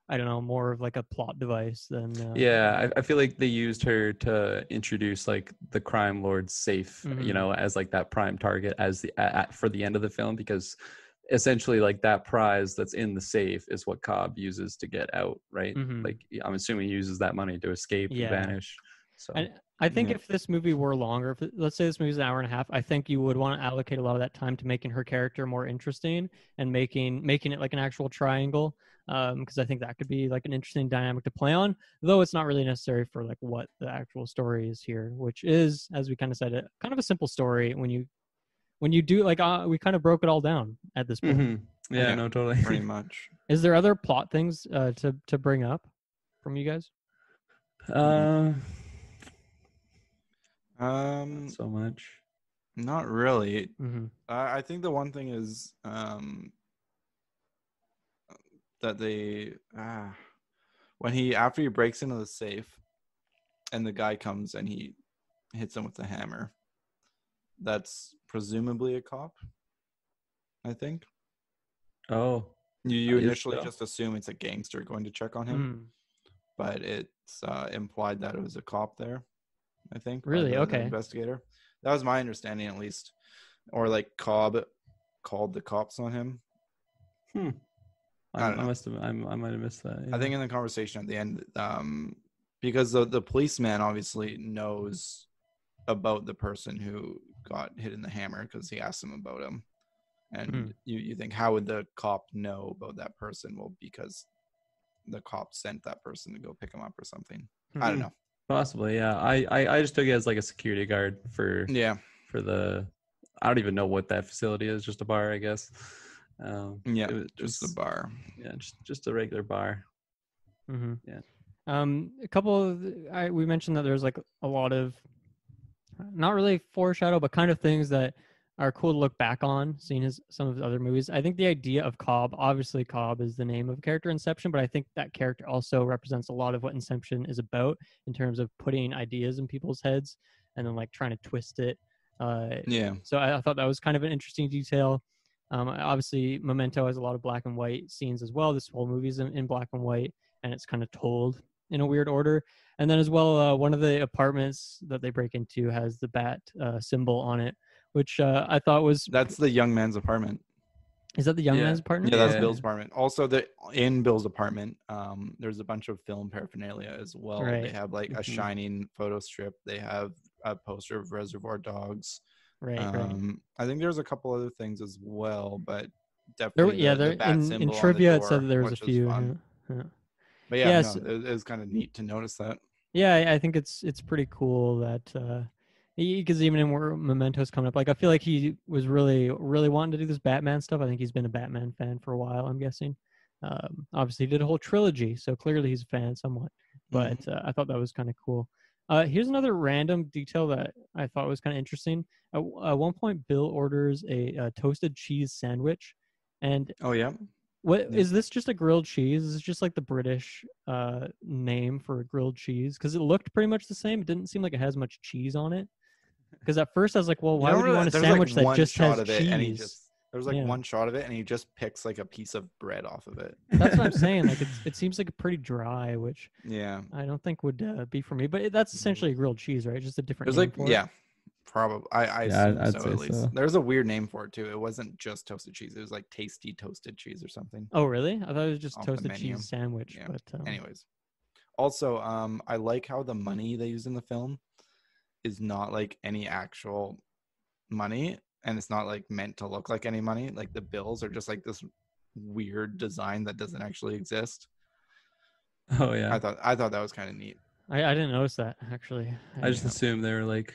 I don't know, more of like a plot device than. I feel like they used her to introduce like the crime lord's safe, as like that prime target as for the end of the film, because essentially like that prize that's in the safe is what Cobb uses to get out, right? Mm-hmm. Like I'm assuming he uses that money to escape and vanish. So. And I think if this movie were longer, let's say this movie's an hour and a half, I think you would want to allocate a lot of that time to making her character more interesting and making it like an actual triangle, because I think that could be like an interesting dynamic to play on, though it's not really necessary for like what the actual story is here, which is, as we kind of said, kind of a simple story when you do like we kind of broke it all down at this point. Mm-hmm. Yeah, no, totally. Pretty much. Is there other plot things to bring up from you guys? Not so much, not really. Mm-hmm. I think the one thing is that they when he after he breaks into the safe and the guy comes and he hits him with the hammer, that's presumably a cop, I think. Oh, you initially just assume it's a gangster going to check on him, but it's implied that it was a cop there, I think. Really? Okay. Investigator. That was my understanding, at least. Or like Cobb called the cops on him. I might have missed that. Yeah. I think in the conversation at the end, because the policeman obviously knows about the person who got hit in the hammer because he asked him about him. And you think, how would the cop know about that person? Well, because the cop sent that person to go pick him up or something. Mm-hmm. I don't know. Possibly, yeah. I just took it as like a security guard for the... I don't even know what that facility is. Just a bar, I guess. Yeah, just a bar. Yeah, just a regular bar. Mm-hmm. Yeah. A couple of... we mentioned that there's like a lot of... not really foreshadow, but kind of things that are cool to look back on, seeing some of his other movies. I think the idea of Cobb, obviously Cobb is the name of character Inception, but I think that character also represents a lot of what Inception is about in terms of putting ideas in people's heads and then like trying to twist it. So I thought that was kind of an interesting detail. Obviously, Memento has a lot of black and white scenes as well. This whole movie is in black and white, and it's kind of told in a weird order. And then as well, one of the apartments that they break into has the bat symbol on it, which I thought was... That's the young man's apartment. Is that the young man's apartment? Yeah, that's Bill's apartment. Also, in Bill's apartment, there's a bunch of film paraphernalia as well. Right. They have like a Shining photo strip. They have a poster of Reservoir Dogs. Right, right. I think there's a couple other things as well, but definitely the bat symbol in trivia, on the door, it said that there was a few. But it was kind of neat to notice that. Yeah, I think it's pretty cool that... because even in where Memento's coming up, like I feel like he was really, really wanting to do this Batman stuff. I think he's been a Batman fan for a while, I'm guessing. Obviously, he did a whole trilogy, so clearly he's a fan somewhat. But I thought that was kind of cool. Here's another random detail that I thought was kind of interesting. At one point, Bill orders a toasted cheese sandwich. And is this just a grilled cheese? Is this just like the British name for a grilled cheese? Because it looked pretty much the same. It didn't seem like it has much cheese on it. Because at first I was like, well, why would you want a sandwich that just has cheese? And he just, there's like one shot of it, and he just picks like a piece of bread off of it. That's what I'm saying. Like it seems like pretty dry, which I don't think would be for me. But that's essentially a grilled cheese, right? Just a different name for it. Yeah, probably. I assume so, at least. So. There's a weird name for it, too. It wasn't just toasted cheese. It was like tasty toasted cheese or something. Oh, really? I thought it was just toasted cheese sandwich. Yeah. But anyways. Also, I like how the money they used in the film is not like any actual money, and it's not like meant to look like any money. Like the bills are just like this weird design that doesn't actually exist. Oh yeah, I thought that was kind of neat. I didn't notice that actually. I just assumed they were like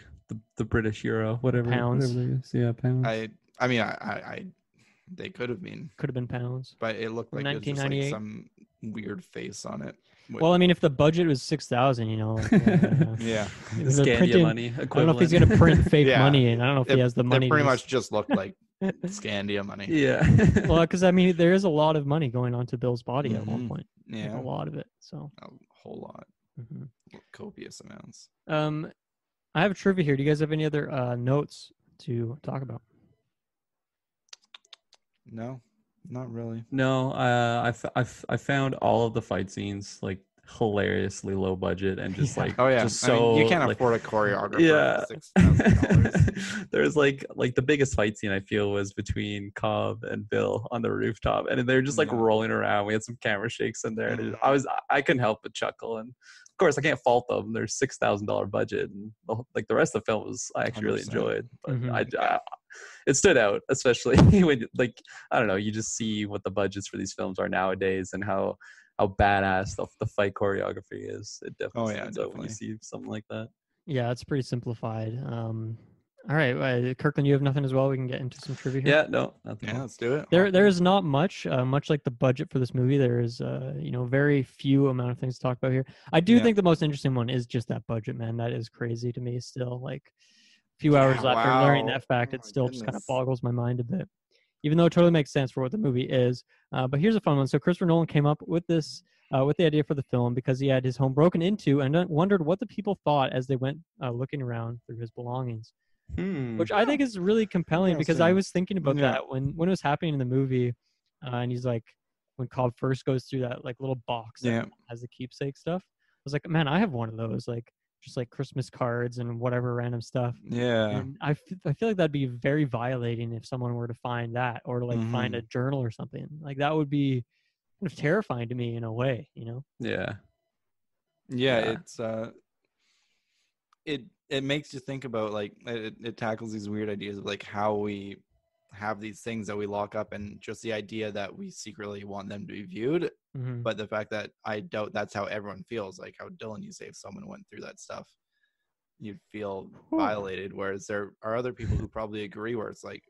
the British euro, whatever pounds. Whatever it is. Yeah, pounds. I mean, they could have been pounds, but it looked like it was just like some weird face on it. Well, I mean, if the budget was 6,000, you know, like, Scandia money equivalent. I don't know if he's gonna print fake money, and I don't know if he has the money. It pretty much just looked like Scandia money. Yeah. Well, because I mean, there is a lot of money going onto Bill's body at one point. Yeah, like a lot of it. So a whole lot, copious amounts. I have a trivia here. Do you guys have any other notes to talk about? No. Not really. No, I found all of the fight scenes like hilariously low budget and just like just so you can't afford a choreographer. Yeah, $6,000. There's like the biggest fight scene I feel was between Cobb and Bill on the rooftop, and they're just like rolling around. We had some camera shakes in there, and I couldn't help but chuckle. And of course, I can't fault them. Their $6,000 budget, and the rest of the film was I actually 100%. Really enjoyed, but it stood out, especially when, like, I don't know, you just see what the budgets for these films are nowadays and how badass the fight choreography is. It definitely stands out when you see something like that. Yeah, it's pretty simplified. All right, Kirkland, you have nothing as well? We can get into some trivia here? Yeah, no, nothing. Yeah, let's do it. There is not much, much like the budget for this movie. There is, very few amount of things to talk about here. I do think the most interesting one is just that budget, man. That is crazy to me still, like... few hours after learning that fact, it still just kind of boggles my mind a bit, even though it totally makes sense for what the movie is. But here's a fun one. So Christopher Nolan came up with this, with the idea for the film because he had his home broken into and wondered what the people thought as they went looking around through his belongings, which I think is really compelling because I was thinking about that when it was happening in the movie, and he's like, when Cobb first goes through that like little box that has the keepsake stuff, I was like, man, I have one of those, like, just like Christmas cards and whatever random stuff. Yeah. And I feel like that'd be very violating if someone were to find that or to like find a journal or something. Like that would be kind of terrifying to me in a way, you know? Yeah. It's it makes you think about, like, it tackles these weird ideas of, like, how we have these things that we lock up, and just the idea that we secretly want them to be viewed. Mm-hmm. But the fact that I doubt that's how everyone feels, like how, Dylan, you say if someone went through that stuff, you'd feel violated. Whereas there are other people who probably agree, where it's like,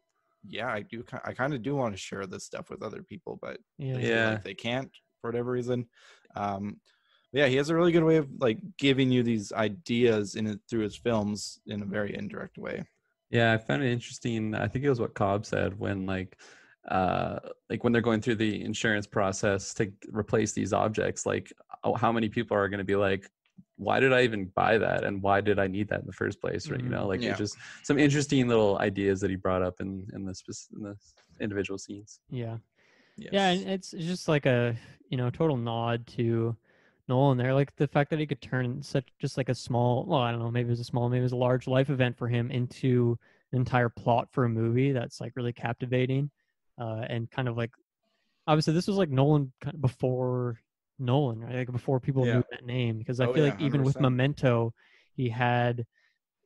yeah, I kind of do want to share this stuff with other people, but they feel like they can't for whatever reason. He has a really good way of, like, giving you these ideas through his films in a very indirect way. Yeah, I found it interesting. I think it was what Cobb said when, like when they're going through the insurance process to replace these objects, like, how many people are going to be like, why did I even buy that? And why did I need that in the first place? Right. You know, like, it's just some interesting little ideas that he brought up in the individual scenes. Yeah. Yes. Yeah. And it's just like a, total nod to Nolan there. Like, the fact that he could turn such, just like a small, well, I don't know, maybe it was a large life event for him into an entire plot for a movie. That's, like, really captivating. And kind of, like, obviously this was, like, Nolan kind of before Nolan, right? Like, before people knew that name, because I feel like 100%. Even with Memento, he had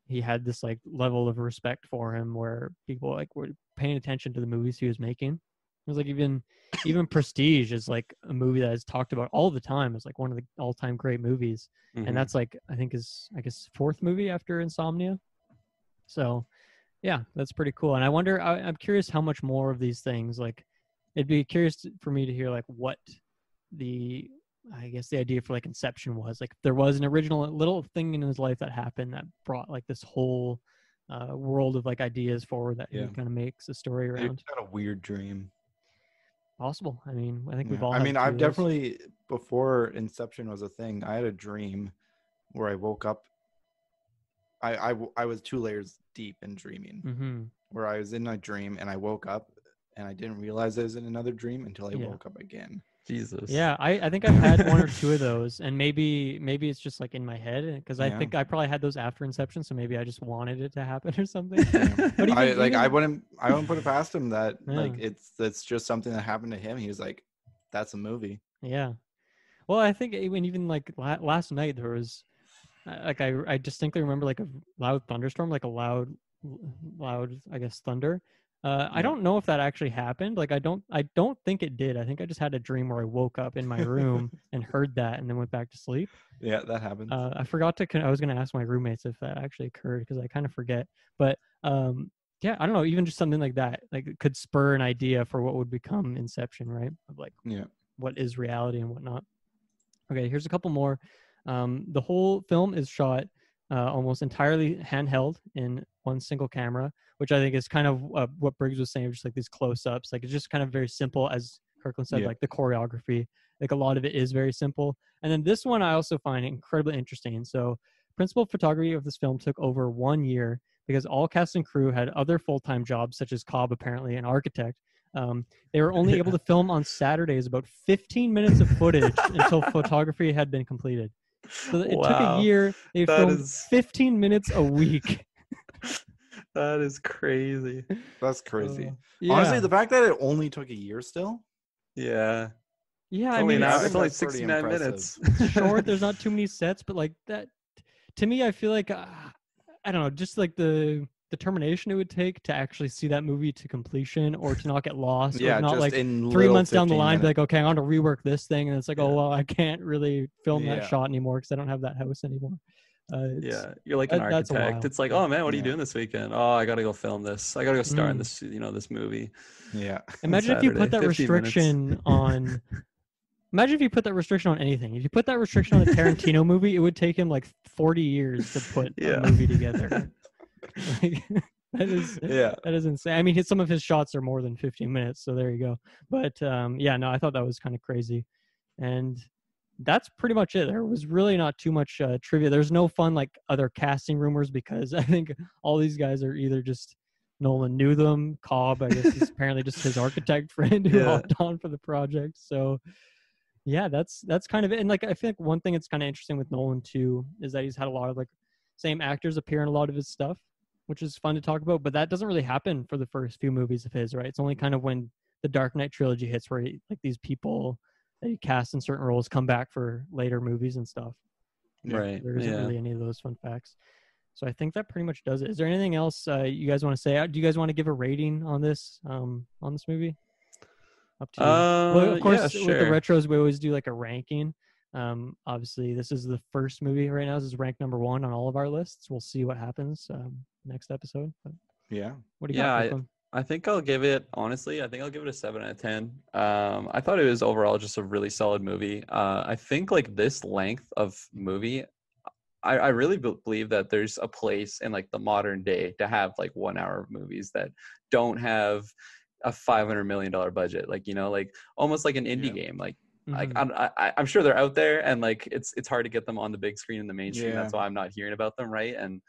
this, like, level of respect for him where people, like, were paying attention to the movies he was making. It was like even Prestige is, like, a movie that is talked about all the time. It's, like, one of the all-time great movies, and that's, like, I think is, I guess, fourth movie after Insomnia. So, yeah, that's pretty cool. And I wonder, I'm curious how much more of these things. Like, it'd be curious for me to hear, like, what the idea for, like, Inception was, like, there was an original little thing in his life that happened that brought, like, this whole world of, like, ideas forward that he kind of makes a story around. It's got a weird dream. Possible. I mean, I think we've all. I mean, I've definitely, before Inception was a thing, I had a dream where I woke up. I was 2 layers deep in dreaming, where I was in a dream and I woke up and I didn't realize I was in another dream until I woke up again. Jesus. Yeah, I think I've had 1 or 2 of those, and maybe it's just, like, in my head, because I think I probably had those after Inception, so maybe I just wanted it to happen or something. But I wouldn't put it past him that like it's just something that happened to him. He was like, "That's a movie." Yeah. Well, I think even like last night there was, like, I distinctly remember, like, a loud thunderstorm, like a loud I guess thunder. I don't know if that actually happened. Like, I don't think it did. I think I just had a dream where I woke up in my room and heard that, and then went back to sleep. Yeah, that happens. I was going to ask my roommates if that actually occurred, because I kind of forget. But I don't know. Even just something like that, like, it could spur an idea for what would become Inception, right? Of, like, what is reality and whatnot. Okay, here's a couple more. The whole film is shot almost entirely handheld in one single camera, which I think is kind of what Briggs was saying, just, like, these close-ups. Like, it's just kind of very simple, as Kirkland said, like, the choreography. Like, a lot of it is very simple. And then this one I also find incredibly interesting. So, principal photography of this film took over 1 year because all cast and crew had other full-time jobs, such as Cobb, apparently, an architect. They were only able to film on Saturdays about 15 minutes of footage until photography had been completed. So, it took a year. They filmed 15 minutes a week. That is crazy. That's crazy. Honestly, the fact that it only took a year still. Yeah. Yeah, I mean, it's only 69 minutes. Short. There's not too many sets, but, like, that, to me, I feel like, I don't know, just, like, the determination it would take to actually see that movie to completion, or to not get lost. Yeah, or not, like, 3 months down the line, be like, okay, I want to rework this thing, and it's like, oh well, I can't really film that shot anymore because I don't have that house anymore. You're like an architect. It's like, oh man, what are you doing this weekend? Oh, I gotta go film this. I gotta go star in this, this movie. Yeah. Imagine if you put that restriction on. Imagine if you put that restriction on anything. If you put that restriction on a Tarantino movie, it would take him like 40 years to put a movie together. Like, that is insane. I mean, some of his shots are more than 15 minutes, so there you go. But I thought that was kind of crazy, and that's pretty much it. There was really not too much trivia. There's no fun, like, other casting rumors, because I think all these guys are either just Nolan knew them. Cobb, I guess, is apparently just his architect friend who hopped on for the project. So yeah, that's kind of it. And, like, I feel like one thing that's kind of interesting with Nolan too is that he's had a lot of, like, same actors appear in a lot of his stuff, which is fun to talk about, but that doesn't really happen for the first few movies of his, right? It's only kind of when the Dark Knight trilogy hits where, like, these people they cast in certain roles come back for later movies and stuff. Right. There isn't really any of those fun facts. So I think that pretty much does it. Is there anything else you guys want to say? Do you guys want to give a rating on this movie? Up to you. Well, of course, with the retros, we always do like a ranking. Obviously, this is the first movie right now. This is ranked number one on all of our lists. We'll see what happens next episode. But yeah. What do you got, Kirkland? I think I'll give it, honestly, I think I'll give it a 7 out of 10. I thought it was overall just a really solid movie. I think like this length of movie, I really believe that there's a place in like the modern day to have like 1 hour movies that don't have a $500 million budget. Like, you know, like almost like an indie game. Like, I'm sure they're out there and like, it's hard to get them on the big screen in the mainstream. That's why I'm not hearing about them. Right. And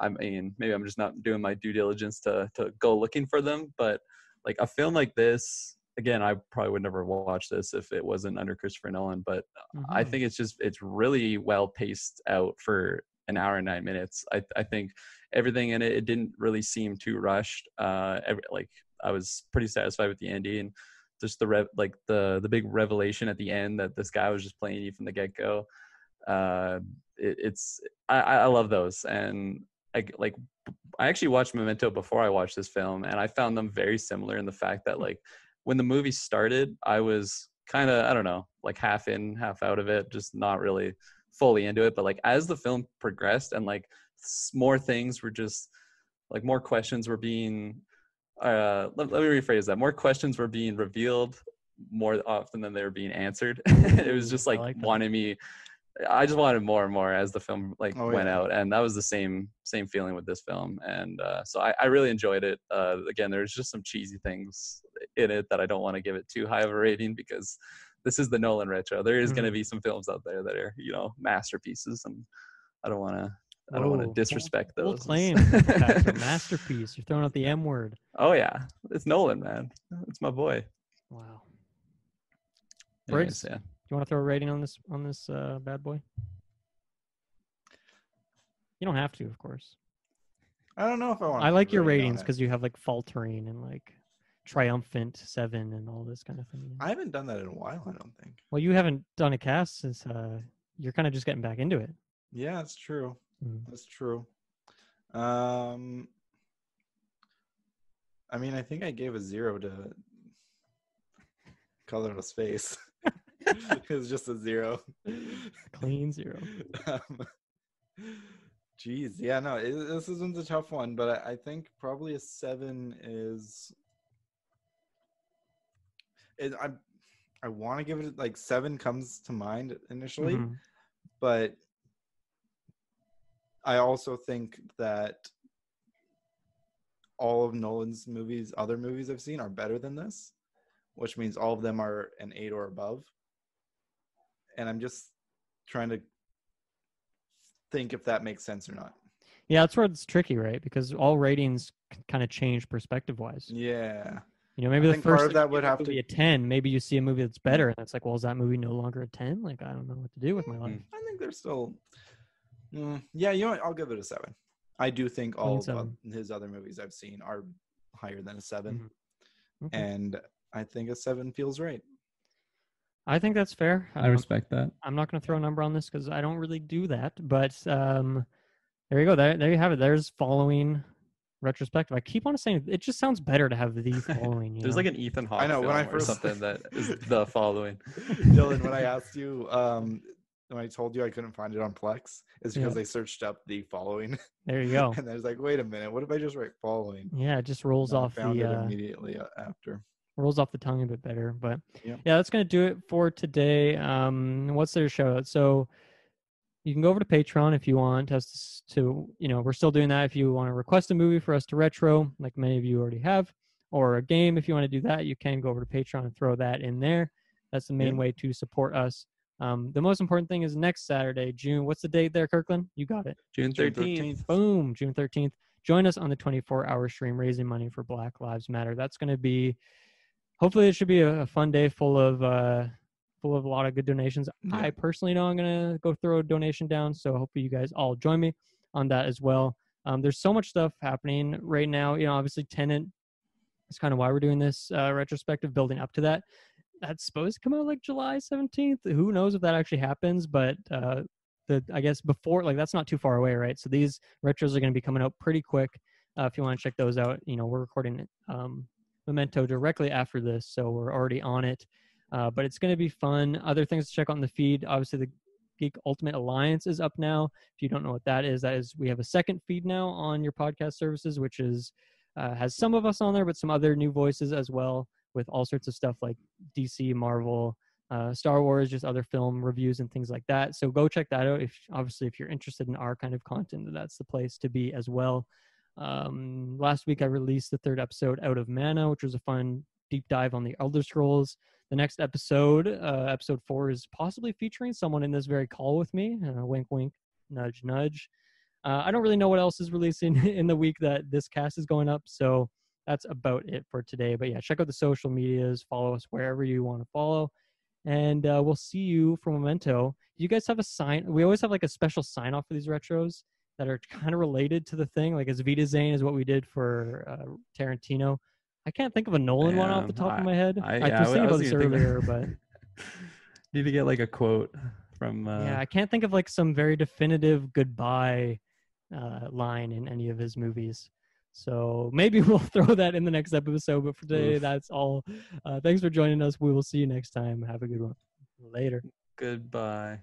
I mean, maybe I'm just not doing my due diligence to go looking for them, but like a film like this, again, I probably would never watch this if it wasn't under Christopher Nolan, but I think it's really well paced out for an hour and 9 minutes. I think everything in it didn't really seem too rushed. I was pretty satisfied with the ending and just the big revelation at the end that this guy was just playing you from the get go. I love those. And I actually watched Memento before I watched this film, and I found them very similar in the fact that like when the movie started, I was kind of, I don't know, like half in, half out of it, just not really fully into it. But like as the film progressed and like more things were just like more questions were being let me rephrase that. More questions were being revealed more often than they were being answered. It was just like I just wanted more and more as the film went out, and that was the same feeling with this film. And so I really enjoyed it. Again, there's just some cheesy things in it that I don't want to give it too high of a rating because this is the Nolan retro. There is going to be some films out there that are, you know, masterpieces, and I don't want to disrespect those. Claim that's a masterpiece. You're throwing out the M word. Oh yeah, it's Nolan, man. It's my boy. Wow. Anyways, yeah. You want to throw a rating on this bad boy? You don't have to, of course. I don't know if I want to. I like your ratings because you have like faltering and like triumphant 7 and all this kind of thing. I haven't done that in a while, I don't think. Well, you haven't done a cast since you're kind of just getting back into it. Yeah, that's true. Mm-hmm. That's true. I mean, I think I gave a 0 to Colorless Face. It's just a 0, clean 0. Geez, yeah, no, this isn't a tough one, but I think probably a 7 is. I want to give it like 7 comes to mind initially, but I also think that all of Nolan's movies, other movies I've seen, are better than this, which means all of them are an 8 or above. And I'm just trying to think if that makes sense or not. Yeah, that's where it's tricky, right? Because all ratings kind of change perspective-wise. Yeah. You know, maybe the first part of that would have to be a 10. Maybe you see a movie that's better, and it's like, well, is that movie no longer a 10? Like, I don't know what to do with my life. I think they're still... yeah, you know what? I'll give it a 7. I do think all of his other movies I've seen are higher than a 7. Mm-hmm. Okay. And I think a 7 feels right. I think that's fair. I respect that. I'm not going to throw a number on this because I don't really do that. But there you go. There you have it. There's following retrospective. I keep on saying it just sounds better to have the following. You There's know? Like an Ethan Hawke. I know when I first something that is the following. Dylan, when I asked you, when I told you I couldn't find it on Plex, it's because I searched up the following. There you go. And I was like, wait a minute, what if I just write following? Yeah, it just rolls off. I found it immediately after. Rolls off the tongue a bit better, but yeah, that's going to do it for today. What's their shout out? So you can go over to Patreon if you want us to, you know, we're still doing that. If you want to request a movie for us to retro, like many of you already have, or a game, if you want to do that, you can go over to Patreon and throw that in there. That's the main way to support us. The most important thing is next Saturday, June. What's the date there, Kirkland? You got it. June 13th. Boom. June 13th. Join us on the 24-hour stream, raising money for Black Lives Matter. That's going to be, hopefully it should be a fun day full of a lot of good donations. Yeah. I personally know I'm going to go throw a donation down, so hopefully you guys all join me on that as well. There's so much stuff happening right now. You know, obviously Tenet is kind of why we're doing this retrospective, building up to that. that's supposed to come out like July 17th. Who knows if that actually happens, but I guess before, like, that's not too far away, right? So these retros are going to be coming out pretty quick. If you want to check those out, you know, we're recording Memento directly after this, so we're already on it. But it's going to be fun. Other things to check out on the feed, obviously the Geek Ultimate Alliance is up now. If you don't know what that is we have a second feed now on your podcast services, which is has some of us on there, but some other new voices as well, with all sorts of stuff like DC, Marvel, Star Wars, just other film reviews and things like that. So go check that out. If you're interested in our kind of content, that's the place to be as well. Last week I released the third episode, Out of Mana, which was a fun deep dive on the Elder Scrolls. The next episode, episode 4, is possibly featuring someone in this very call with me. Wink, wink, nudge, nudge. I don't really know what else is releasing in the week that this cast is going up, so that's about it for today. But yeah, check out the social medias, follow us wherever you want to follow, and we'll see you for Memento. Do you guys have a sign? We always have like a special sign off for these retros that are kind of related to the thing, like as Vita Zane is what we did for Tarantino. I can't think of a Nolan one off the top of my head. I was thinking about this earlier, but need to get like a quote from. Yeah, I can't think of like some very definitive goodbye line in any of his movies. So maybe we'll throw that in the next episode. But for today, that's all. Thanks for joining us. We will see you next time. Have a good one. Later. Goodbye.